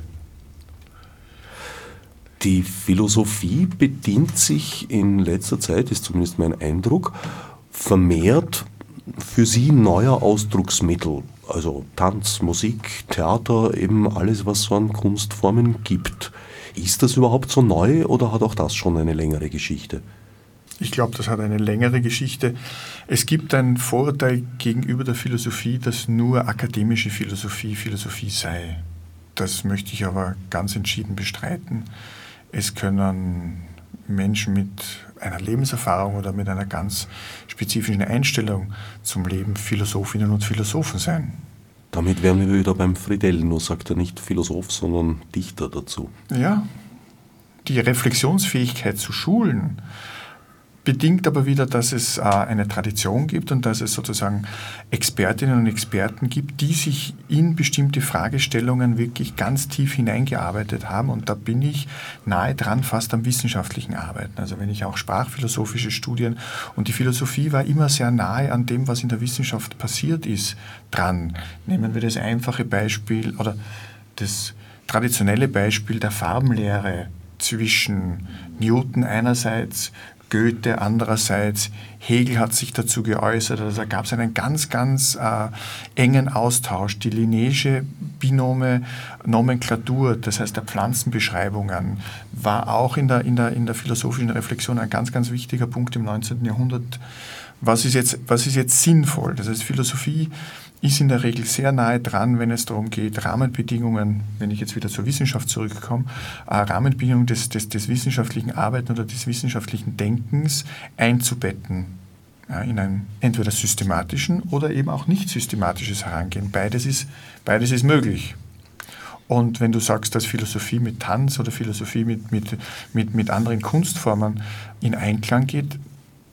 Die Philosophie bedient sich in letzter Zeit, ist zumindest mein Eindruck, vermehrt für sie neuer Ausdrucksmittel. Also Tanz, Musik, Theater, eben alles, was so an Kunstformen gibt. Ist das überhaupt so neu oder hat auch das schon eine längere Geschichte? Ich glaube, das hat eine längere Geschichte. Es gibt einen Vorurteil gegenüber der Philosophie, dass nur akademische Philosophie Philosophie sei. Das möchte ich aber ganz entschieden bestreiten. Es können Menschen mit einer Lebenserfahrung oder mit einer ganz spezifischen Einstellung zum Leben Philosophinnen und Philosophen sein. Damit wären wir wieder beim Friedell, nur sagt er nicht Philosoph, sondern Dichter dazu. Ja, die Reflexionsfähigkeit zu schulen bedingt aber wieder, dass es eine Tradition gibt und dass es sozusagen Expertinnen und Experten gibt, die sich in bestimmte Fragestellungen wirklich ganz tief hineingearbeitet haben. Und da bin ich nahe dran fast am wissenschaftlichen Arbeiten. Also wenn ich auch sprachphilosophische Studien und die Philosophie war immer sehr nahe an dem, was in der Wissenschaft passiert ist, dran. Nehmen wir das einfache Beispiel oder das traditionelle Beispiel der Farbenlehre zwischen Newton einerseits, Goethe andererseits, Hegel hat sich dazu geäußert, also da gab es einen ganz, ganz äh, engen Austausch, die Linnésche Binome, Nomenklatur, das heißt der Pflanzenbeschreibungen, war auch in der, in der, in der philosophischen Reflexion ein ganz, ganz wichtiger Punkt im neunzehnten Jahrhundert. Was ist jetzt, was ist jetzt sinnvoll? Das heißt, Philosophie ist in der Regel sehr nahe dran, wenn es darum geht, Rahmenbedingungen, wenn ich jetzt wieder zur Wissenschaft zurückkomme, äh, Rahmenbedingungen des, des, des wissenschaftlichen Arbeiten oder des wissenschaftlichen Denkens einzubetten. Ja, in ein entweder systematischen oder eben auch nicht systematisches Herangehen. Beides ist, beides ist möglich. Und wenn du sagst, dass Philosophie mit Tanz oder Philosophie mit, mit, mit, mit anderen Kunstformen in Einklang geht,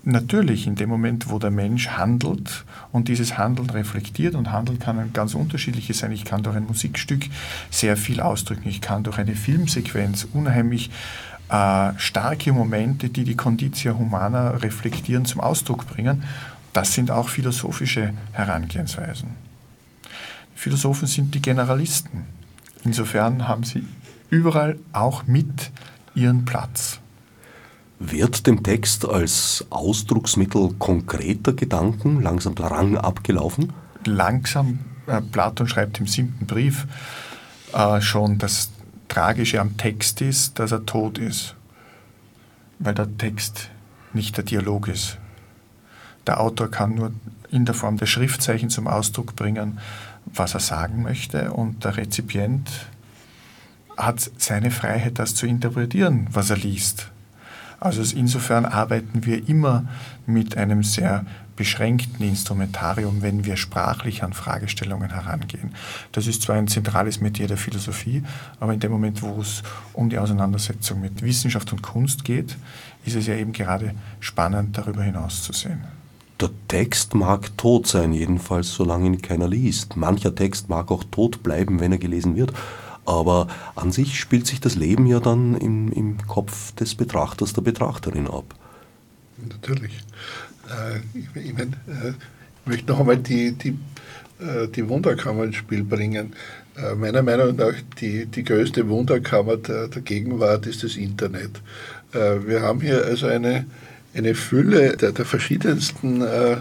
natürlich, in dem Moment, wo der Mensch handelt und dieses Handeln reflektiert, und Handeln kann ganz unterschiedliches sein. Ich kann durch ein Musikstück sehr viel ausdrücken. Ich kann durch eine Filmsequenz unheimlich äh, starke Momente, die die Conditio Humana reflektieren, zum Ausdruck bringen. Das sind auch philosophische Herangehensweisen. Philosophen sind die Generalisten. Insofern haben sie überall auch mit ihren Platz. Wird dem Text als Ausdrucksmittel konkreter Gedanken langsam der Rang abgelaufen? Langsam, äh, Platon schreibt im siebten Brief äh, schon, dass Tragische am Text ist, dass er tot ist, weil der Text nicht der Dialog ist. Der Autor kann nur in der Form der Schriftzeichen zum Ausdruck bringen, was er sagen möchte, und der Rezipient hat seine Freiheit, das zu interpretieren, was er liest. Also insofern arbeiten wir immer mit einem sehr beschränkten Instrumentarium, wenn wir sprachlich an Fragestellungen herangehen. Das ist zwar ein zentrales Metier der Philosophie, aber in dem Moment, wo es um die Auseinandersetzung mit Wissenschaft und Kunst geht, ist es ja eben gerade spannend, darüber hinaus zu sehen. Der Text mag tot sein, jedenfalls solange ihn keiner liest. Mancher Text mag auch tot bleiben, wenn er gelesen wird. Aber an sich spielt sich das Leben ja dann im, im Kopf des Betrachters, der Betrachterin ab. Natürlich. Äh, ich, ich, mein, äh, ich möchte noch einmal die, die, äh, die Wunderkammer ins Spiel bringen. Äh, meiner Meinung nach die, die größte Wunderkammer der, der Gegenwart ist das Internet. Äh, wir haben hier also eine, eine Fülle der, der verschiedensten äh,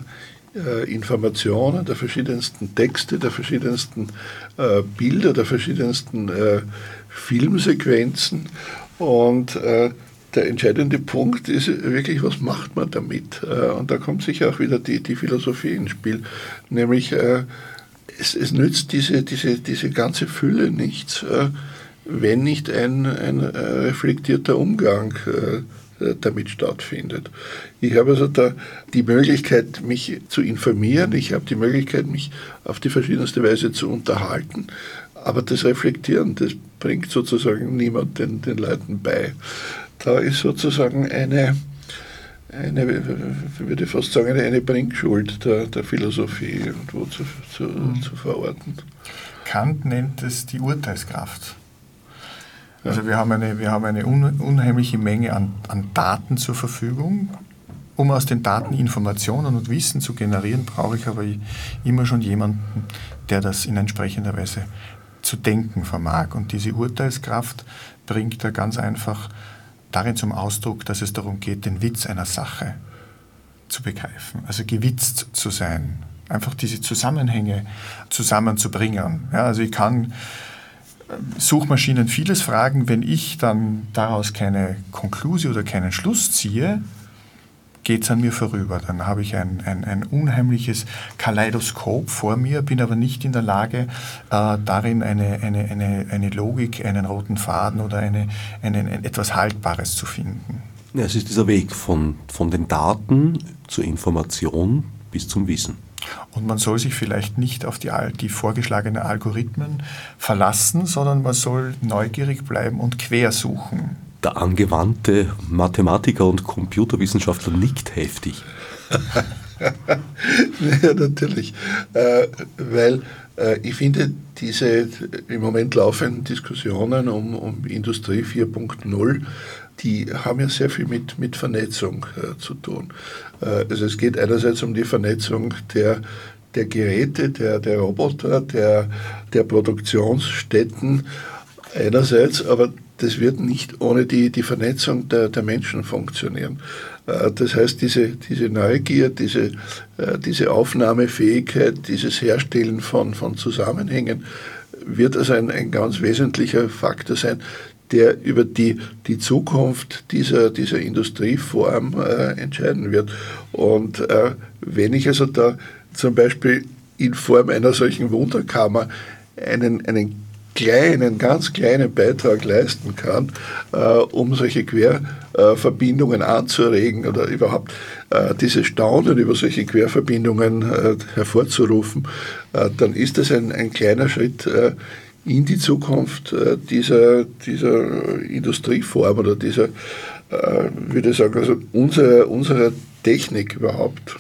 Informationen, der verschiedensten Texte, der verschiedensten äh, Bilder, der verschiedensten äh, Filmsequenzen, und äh, der entscheidende Punkt ist wirklich, was macht man damit? Äh, und da kommt sicher auch wieder die, die Philosophie ins Spiel, nämlich äh, es, es nützt diese, diese, diese ganze Fülle nichts, äh, wenn nicht ein, ein äh, reflektierter Umgang äh, damit stattfindet. Ich habe also da die Möglichkeit, mich zu informieren, ich habe die Möglichkeit, mich auf die verschiedenste Weise zu unterhalten, aber das Reflektieren, das bringt sozusagen niemand den, den Leuten bei. Da ist sozusagen eine, eine ich würde fast sagen, eine, eine Bringschuld der, der Philosophie irgendwo zu, zu, mhm. zu verorten. Kant nennt es die Urteilskraft. Also wir haben eine, wir haben eine unheimliche Menge an, an Daten zur Verfügung. Um aus den Daten Informationen und Wissen zu generieren, brauche ich aber immer schon jemanden, der das in entsprechender Weise zu denken vermag. Und diese Urteilskraft bringt er ganz einfach darin zum Ausdruck, dass es darum geht, den Witz einer Sache zu begreifen, also gewitzt zu sein, einfach diese Zusammenhänge zusammenzubringen. Ja, also ich kann Suchmaschinen vieles fragen, wenn ich dann daraus keine Konklusion oder keinen Schluss ziehe, geht es an mir vorüber. Dann habe ich ein, ein, ein unheimliches Kaleidoskop vor mir, bin aber nicht in der Lage, äh, darin eine, eine, eine, eine Logik, einen roten Faden oder eine, eine, ein, etwas Haltbares zu finden. Ja, es ist dieser Weg von, von den Daten zur Information bis zum Wissen. Und man soll sich vielleicht nicht auf die, die vorgeschlagenen Algorithmen verlassen, sondern man soll neugierig bleiben und quersuchen. Der angewandte Mathematiker und Computerwissenschaftler nickt heftig. Ja, natürlich. Äh, weil äh, ich finde, diese im Moment laufenden Diskussionen um, um Industrie vier Punkt null, die haben ja sehr viel mit, mit Vernetzung äh, zu tun. Äh, also es geht einerseits um die Vernetzung der, der Geräte, der, der Roboter, der, der Produktionsstätten einerseits, aber das wird nicht ohne die, die Vernetzung der, der Menschen funktionieren. Äh, das heißt, diese, diese Neugier, diese, äh, diese Aufnahmefähigkeit, dieses Herstellen von, von Zusammenhängen wird also ein, ein ganz wesentlicher Faktor sein, der über die, die Zukunft dieser, dieser Industrieform äh, entscheiden wird. Und äh, wenn ich also da zum Beispiel in Form einer solchen Wunderkammer einen, einen kleinen, ganz kleinen Beitrag leisten kann, äh, um solche Querverbindungen anzuregen oder überhaupt äh, dieses Staunen über solche Querverbindungen äh, hervorzurufen, äh, dann ist das ein, ein kleiner Schritt äh, in die Zukunft dieser, dieser Industrieform oder dieser, würde ich sagen, also unserer, unserer Technik überhaupt.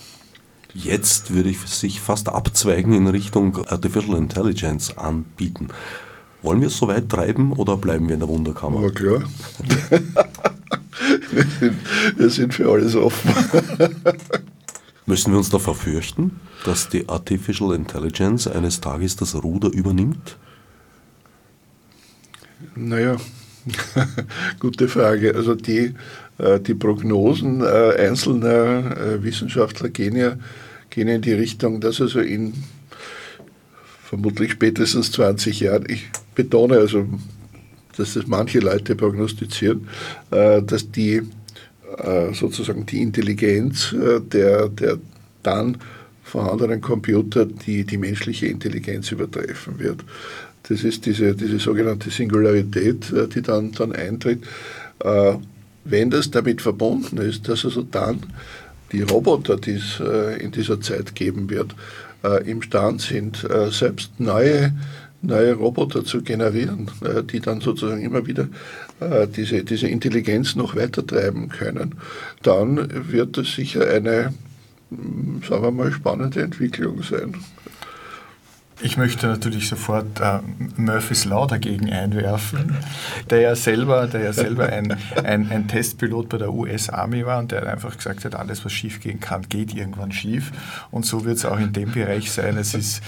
Jetzt würde ich sich fast abzweigen in Richtung Artificial Intelligence anbieten. Wollen wir es so weit treiben oder bleiben wir in der Wunderkammer? Aber klar. wir, sind, wir sind für alles offen. Müssen wir uns davor fürchten, dass die Artificial Intelligence eines Tages das Ruder übernimmt? Naja, gute Frage. Also die, äh, die Prognosen äh, einzelner äh, Wissenschaftler gehen ja gehen in die Richtung, dass also in vermutlich spätestens zwanzig Jahren, ich betone also, dass das manche Leute prognostizieren, äh, dass die äh, sozusagen die Intelligenz äh, der, der dann vorhandenen Computer die, die menschliche Intelligenz übertreffen wird. Das ist diese, diese sogenannte Singularität, äh, die dann, dann eintritt. Äh, wenn das damit verbunden ist, dass also dann die Roboter, die es äh, in dieser Zeit geben wird, äh, imstand sind, äh, selbst neue, neue Roboter zu generieren, äh, die dann sozusagen immer wieder äh, diese, diese Intelligenz noch weiter treiben können, dann wird das sicher eine, sagen wir mal, spannende Entwicklung sein. Ich möchte natürlich sofort äh, Murphys Law dagegen einwerfen, der ja selber, der ja selber ein, ein, ein Testpilot bei der U S Army war und der einfach gesagt hat, alles was schief gehen kann, geht irgendwann schief. Und so wird es auch in dem Bereich sein. Es ist,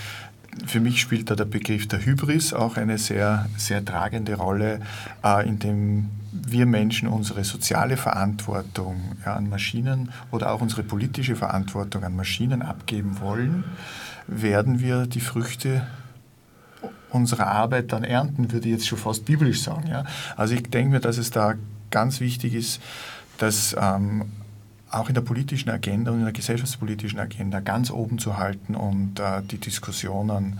für mich spielt da der Begriff der Hybris auch eine sehr, sehr tragende Rolle, äh, in dem wir Menschen unsere soziale Verantwortung ja, an Maschinen oder auch unsere politische Verantwortung an Maschinen abgeben wollen. Werden wir die Früchte unserer Arbeit dann ernten, würde ich jetzt schon fast biblisch sagen. Ja? Also ich denke mir, dass es da ganz wichtig ist, dass ähm, auch in der politischen Agenda und in der gesellschaftspolitischen Agenda ganz oben zu halten und äh, die Diskussionen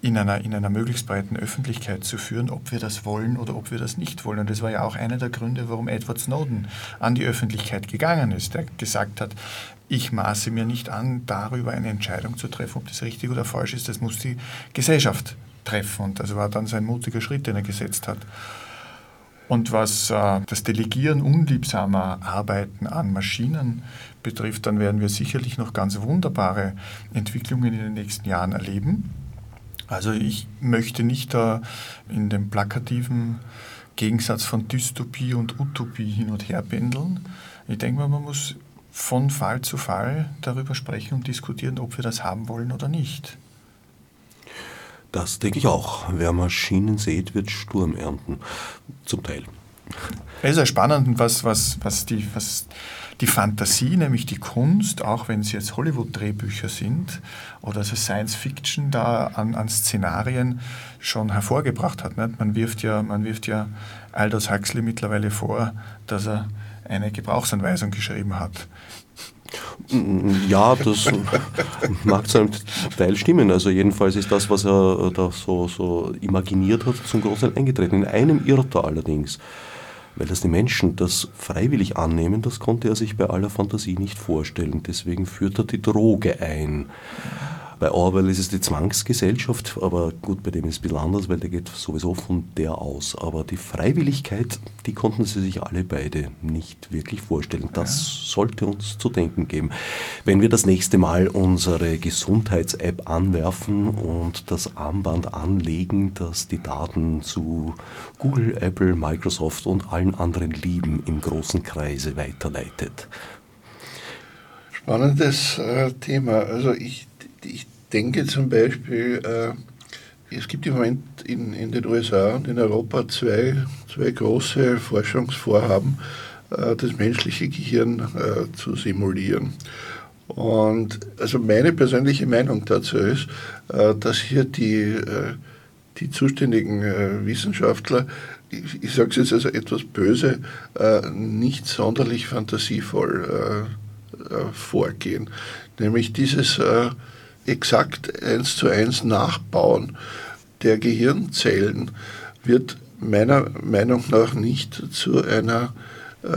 in einer, in einer möglichst breiten Öffentlichkeit zu führen, ob wir das wollen oder ob wir das nicht wollen. Und das war ja auch einer der Gründe, warum Edward Snowden an die Öffentlichkeit gegangen ist, der gesagt hat, ich maße mir nicht an, darüber eine Entscheidung zu treffen, ob das richtig oder falsch ist. Das muss die Gesellschaft treffen. Und das war dann sein mutiger Schritt, den er gesetzt hat. Und was äh, das Delegieren unliebsamer Arbeiten an Maschinen betrifft, dann werden wir sicherlich noch ganz wunderbare Entwicklungen in den nächsten Jahren erleben. Also ich möchte nicht da äh, in dem plakativen Gegensatz von Dystopie und Utopie hin und her pendeln. Ich denke mal, man muss von Fall zu Fall darüber sprechen und diskutieren, ob wir das haben wollen oder nicht. Das denke ich auch. Wer Maschinen sät, wird Sturm ernten. Zum Teil. Es ist ja spannend, was, was, was, die, was die Fantasie, nämlich die Kunst, auch wenn es jetzt Hollywood-Drehbücher sind oder also Science-Fiction da an, an Szenarien schon hervorgebracht hat. Nicht? Man wirft ja, man wirft ja Aldous Huxley mittlerweile vor, dass er eine Gebrauchsanweisung geschrieben hat. Ja, das mag zu einem Teil stimmen. Also jedenfalls ist das, was er da so, so imaginiert hat, zum Großteil eingetreten. In einem irrt er allerdings, weil das die Menschen das freiwillig annehmen, das konnte er sich bei aller Fantasie nicht vorstellen. Deswegen führt er die Droge ein. Bei Orwell ist es die Zwangsgesellschaft, aber gut, bei dem ist es ein bisschen anders, weil der geht sowieso von der aus. Aber die Freiwilligkeit, die konnten sie sich alle beide nicht wirklich vorstellen. Das ja. sollte uns zu denken geben. Wenn wir das nächste Mal unsere Gesundheits-App anwerfen und das Armband anlegen, das die Daten zu Google, Apple, Microsoft und allen anderen Lieben im großen Kreise weiterleitet. Spannendes äh, Thema. Also ich Ich denke zum Beispiel, äh, es gibt im Moment in, in den U S A und in Europa zwei, zwei große Forschungsvorhaben, äh, das menschliche Gehirn äh, zu simulieren. Und also meine persönliche Meinung dazu ist, äh, dass hier die, äh, die zuständigen äh, Wissenschaftler, ich, ich sage es jetzt also etwas böse, äh, nicht sonderlich fantasievoll äh, äh, vorgehen. Nämlich dieses äh, exakt eins zu eins Nachbauen der Gehirnzellen wird meiner Meinung nach nicht zu einer, äh,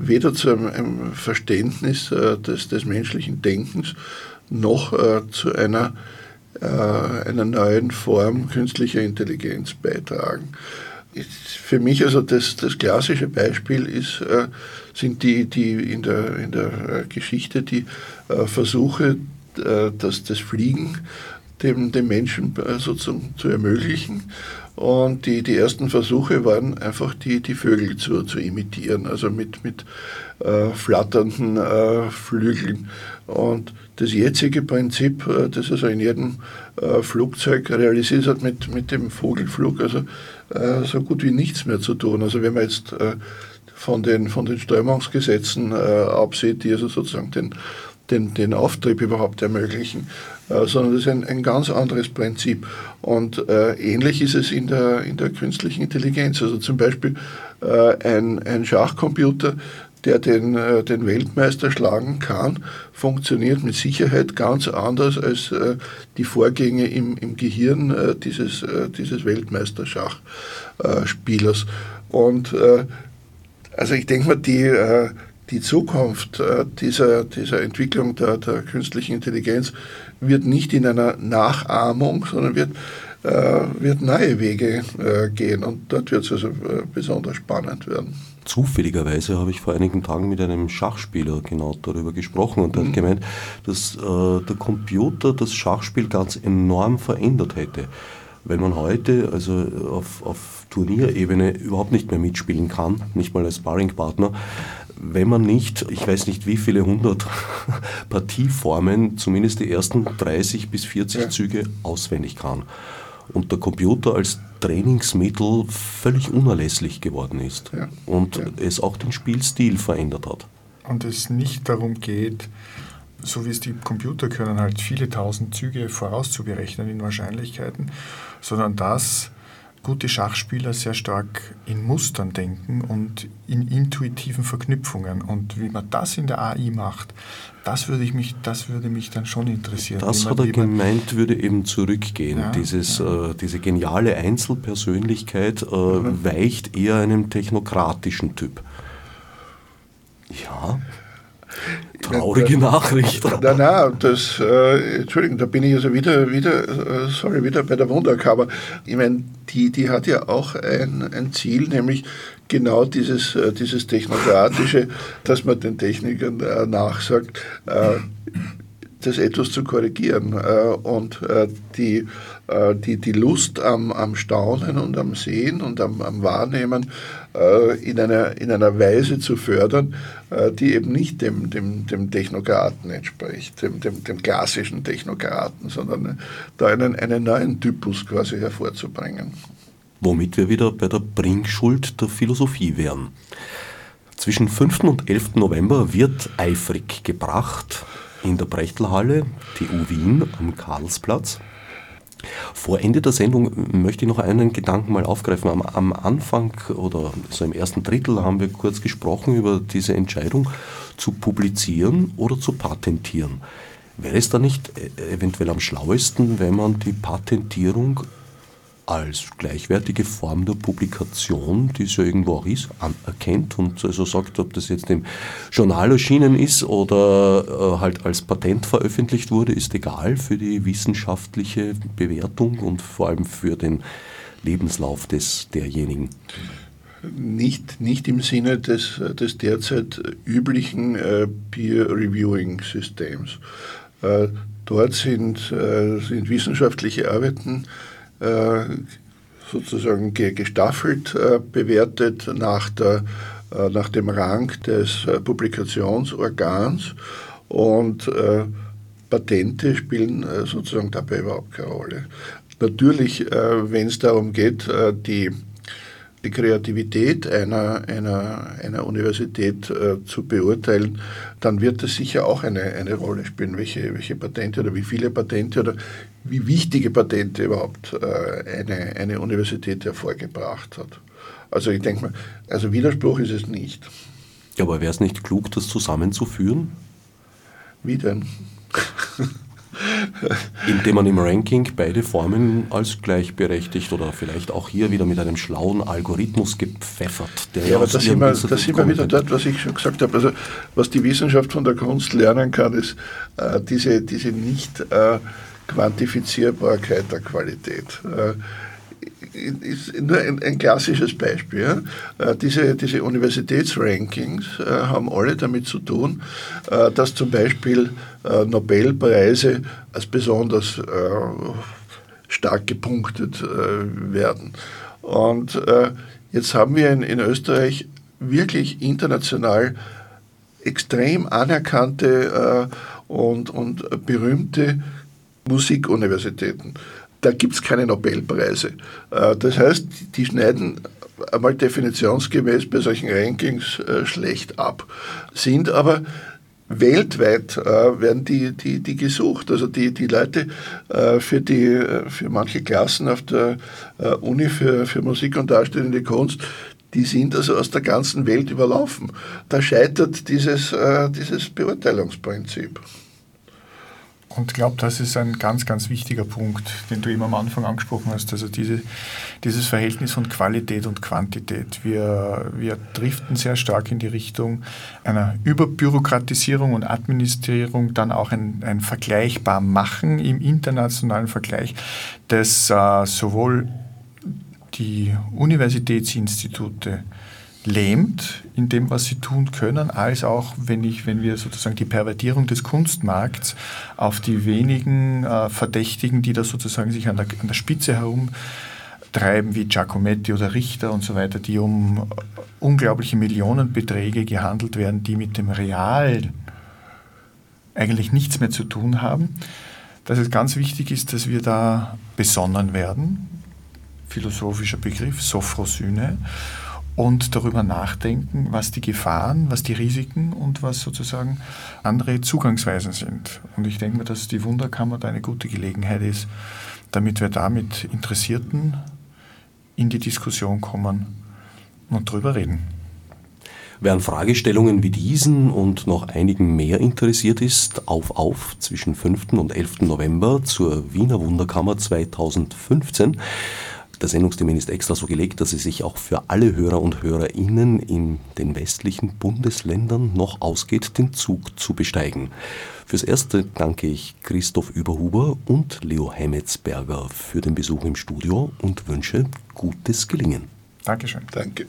weder zu einem, einem Verständnis äh, des, des menschlichen Denkens noch äh, zu einer, äh, einer neuen Form künstlicher Intelligenz beitragen. Für mich also das, das klassische Beispiel ist, äh, sind die, die in der, in der Geschichte die äh, Versuche, äh, das, das Fliegen dem, dem Menschen äh, sozusagen zu ermöglichen. Und die, die ersten Versuche waren einfach die, die Vögel zu, zu imitieren, also mit, mit äh, flatternden äh, Flügeln. Und das jetzige Prinzip, äh, das also in jedem äh, Flugzeug realisiert hat mit, mit dem Vogelflug, also äh, so gut wie nichts mehr zu tun. Also wenn man jetzt äh, von, den, von den Strömungsgesetzen äh, absieht, die also sozusagen den, den, den Auftrieb überhaupt ermöglichen, äh, sondern das ist ein, ein ganz anderes Prinzip. Und äh, ähnlich ist es in der, in der künstlichen Intelligenz. Also zum Beispiel äh, ein, ein Schachcomputer, der den, äh, den Weltmeister schlagen kann, funktioniert mit Sicherheit ganz anders als äh, die Vorgänge im, im Gehirn äh, dieses, äh, dieses Weltmeisterschachspielers. Äh, Und äh, also ich denke mal, die, äh, die Zukunft äh, dieser, dieser Entwicklung der, der künstlichen Intelligenz wird nicht in einer Nachahmung, sondern wird, äh, wird neue Wege äh, gehen. Und dort wird es also äh, besonders spannend werden. Zufälligerweise habe ich vor einigen Tagen mit einem Schachspieler genau darüber gesprochen und er hat gemeint, dass äh, der Computer das Schachspiel ganz enorm verändert hätte, weil man heute also auf, auf Turnierebene überhaupt nicht mehr mitspielen kann, nicht mal als Sparringpartner, wenn man nicht, ich weiß nicht wie viele hundert Partieformen, zumindest die ersten dreißig bis vierzig ja. Züge auswendig kann und der Computer als Trainingsmittel völlig unerlässlich geworden ist ja. und ja. es auch den Spielstil verändert hat. Und es nicht darum geht, so wie es die Computer können, halt viele tausend Züge vorauszuberechnen in Wahrscheinlichkeiten, sondern dass gute Schachspieler sehr stark in Mustern denken und in intuitiven Verknüpfungen. Und wie man das in der A I macht, das würde ich mich, das würde mich dann schon interessieren. Das man, hat er gemeint, würde eben zurückgehen. Ja, Dieses, ja. Äh, diese geniale Einzelpersönlichkeit äh, mhm. weicht eher einem technokratischen Typ. Ja, traurige ja, da, Nachricht. Nein, nein, das, äh, Entschuldigung, da bin ich also wieder, wieder, äh, sorry, wieder bei der Wunderkammer. Ich meine, die, die hat ja auch ein, ein Ziel, nämlich genau dieses, äh, dieses Technokratische, dass man den Technikern äh, nachsagt, äh, das etwas zu korrigieren. Äh, und äh, die, äh, die, die Lust am, am Staunen und am Sehen und am, am Wahrnehmen in einer, in einer Weise zu fördern, die eben nicht dem, dem, dem Technokraten entspricht, dem, dem, dem klassischen Technokraten, sondern da einen, einen neuen Typus quasi hervorzubringen. Womit wir wieder bei der Bringschuld der Philosophie wären. Zwischen fünften und elften November wird eifrig gebracht in der Prechtl-Halle, T U Wien am Karlsplatz. Vor Ende der Sendung möchte ich noch einen Gedanken mal aufgreifen. Am, am Anfang oder so im ersten Drittel haben wir kurz gesprochen über diese Entscheidung zu publizieren oder zu patentieren. Wäre es da nicht eventuell am schlauesten, wenn man die Patentierung als gleichwertige Form der Publikation, die es ja irgendwo auch ist, anerkennt und also sagt, ob das jetzt im Journal erschienen ist oder äh, halt als Patent veröffentlicht wurde, ist egal für die wissenschaftliche Bewertung und vor allem für den Lebenslauf des derjenigen. Nicht, nicht im Sinne des, des derzeit üblichen äh, Peer-Reviewing-Systems. Äh, dort sind, äh, sind wissenschaftliche Arbeiten sozusagen gestaffelt äh, bewertet nach, der, äh, nach dem Rang des äh, Publikationsorgans und äh, Patente spielen äh, sozusagen dabei überhaupt keine Rolle. Natürlich, äh, wenn es darum geht, äh, die, die Kreativität einer, einer, einer Universität äh, zu beurteilen, dann wird das sicher auch eine, eine Rolle spielen, welche, welche Patente oder wie viele Patente oder wie wichtige Patente überhaupt äh, eine, eine Universität hervorgebracht hat. Also ich denke mal, also Widerspruch ist es nicht. Ja, aber wäre es nicht klug, das zusammenzuführen? Wie denn? Indem man im Ranking beide Formen als gleichberechtigt oder vielleicht auch hier wieder mit einem schlauen Algorithmus gepfeffert. Der ja, aber das sind wir wieder dort, was ich schon gesagt habe. Also was die Wissenschaft von der Kunst lernen kann, ist äh, diese, diese nicht äh, Quantifizierbarkeit der Qualität. Äh, ist nur ein, ein klassisches Beispiel. Ja. Äh, diese, diese Universitätsrankings äh, haben alle damit zu tun, äh, dass zum Beispiel äh, Nobelpreise als besonders äh, stark gepunktet äh, werden. Und äh, jetzt haben wir in, in Österreich wirklich international extrem anerkannte äh, und, und berühmte Musikuniversitäten. Da gibt es keine Nobelpreise. Das heißt, die schneiden einmal definitionsgemäß bei solchen Rankings schlecht ab, sind aber weltweit äh, werden die, die, die gesucht. Also die, die Leute äh, für, die, für manche Klassen auf der äh, Uni für, für Musik und darstellende Kunst, die sind also aus der ganzen Welt überlaufen. Da scheitert dieses, äh, dieses Beurteilungsprinzip. Und ich glaube, das ist ein ganz, ganz wichtiger Punkt, den du eben am Anfang angesprochen hast, also diese, dieses Verhältnis von Qualität und Quantität. Wir, wir driften sehr stark in die Richtung einer Überbürokratisierung und Administrierung, dann auch ein, ein vergleichbar machen im internationalen Vergleich, das äh, sowohl die Universitätsinstitute lähmt in dem, was sie tun können, als auch, wenn, ich, wenn wir sozusagen die Pervertierung des Kunstmarkts auf die wenigen äh, Verdächtigen, die da sozusagen sich an der, an der Spitze herumtreiben, wie Giacometti oder Richter und so weiter, die um unglaubliche Millionenbeträge gehandelt werden, die mit dem Real eigentlich nichts mehr zu tun haben, dass es ganz wichtig ist, dass wir da besonnen werden, philosophischer Begriff, Sophrosyne, und darüber nachdenken, was die Gefahren, was die Risiken und was sozusagen andere Zugangsweisen sind. Und ich denke mir, dass die Wunderkammer da eine gute Gelegenheit ist, damit wir da mit Interessierten in die Diskussion kommen und drüber reden. Wer an Fragestellungen wie diesen und noch einigen mehr interessiert ist, auf auf zwischen fünften und elften November zur Wiener Wunderkammer zweitausendfünfzehn. Der Sendungstermin ist extra so gelegt, dass sie sich auch für alle Hörer und HörerInnen in den westlichen Bundesländern noch ausgeht, den Zug zu besteigen. Fürs Erste danke ich Christoph Überhuber und Leo Hemetsberger für den Besuch im Studio und wünsche gutes Gelingen. Dankeschön. Danke.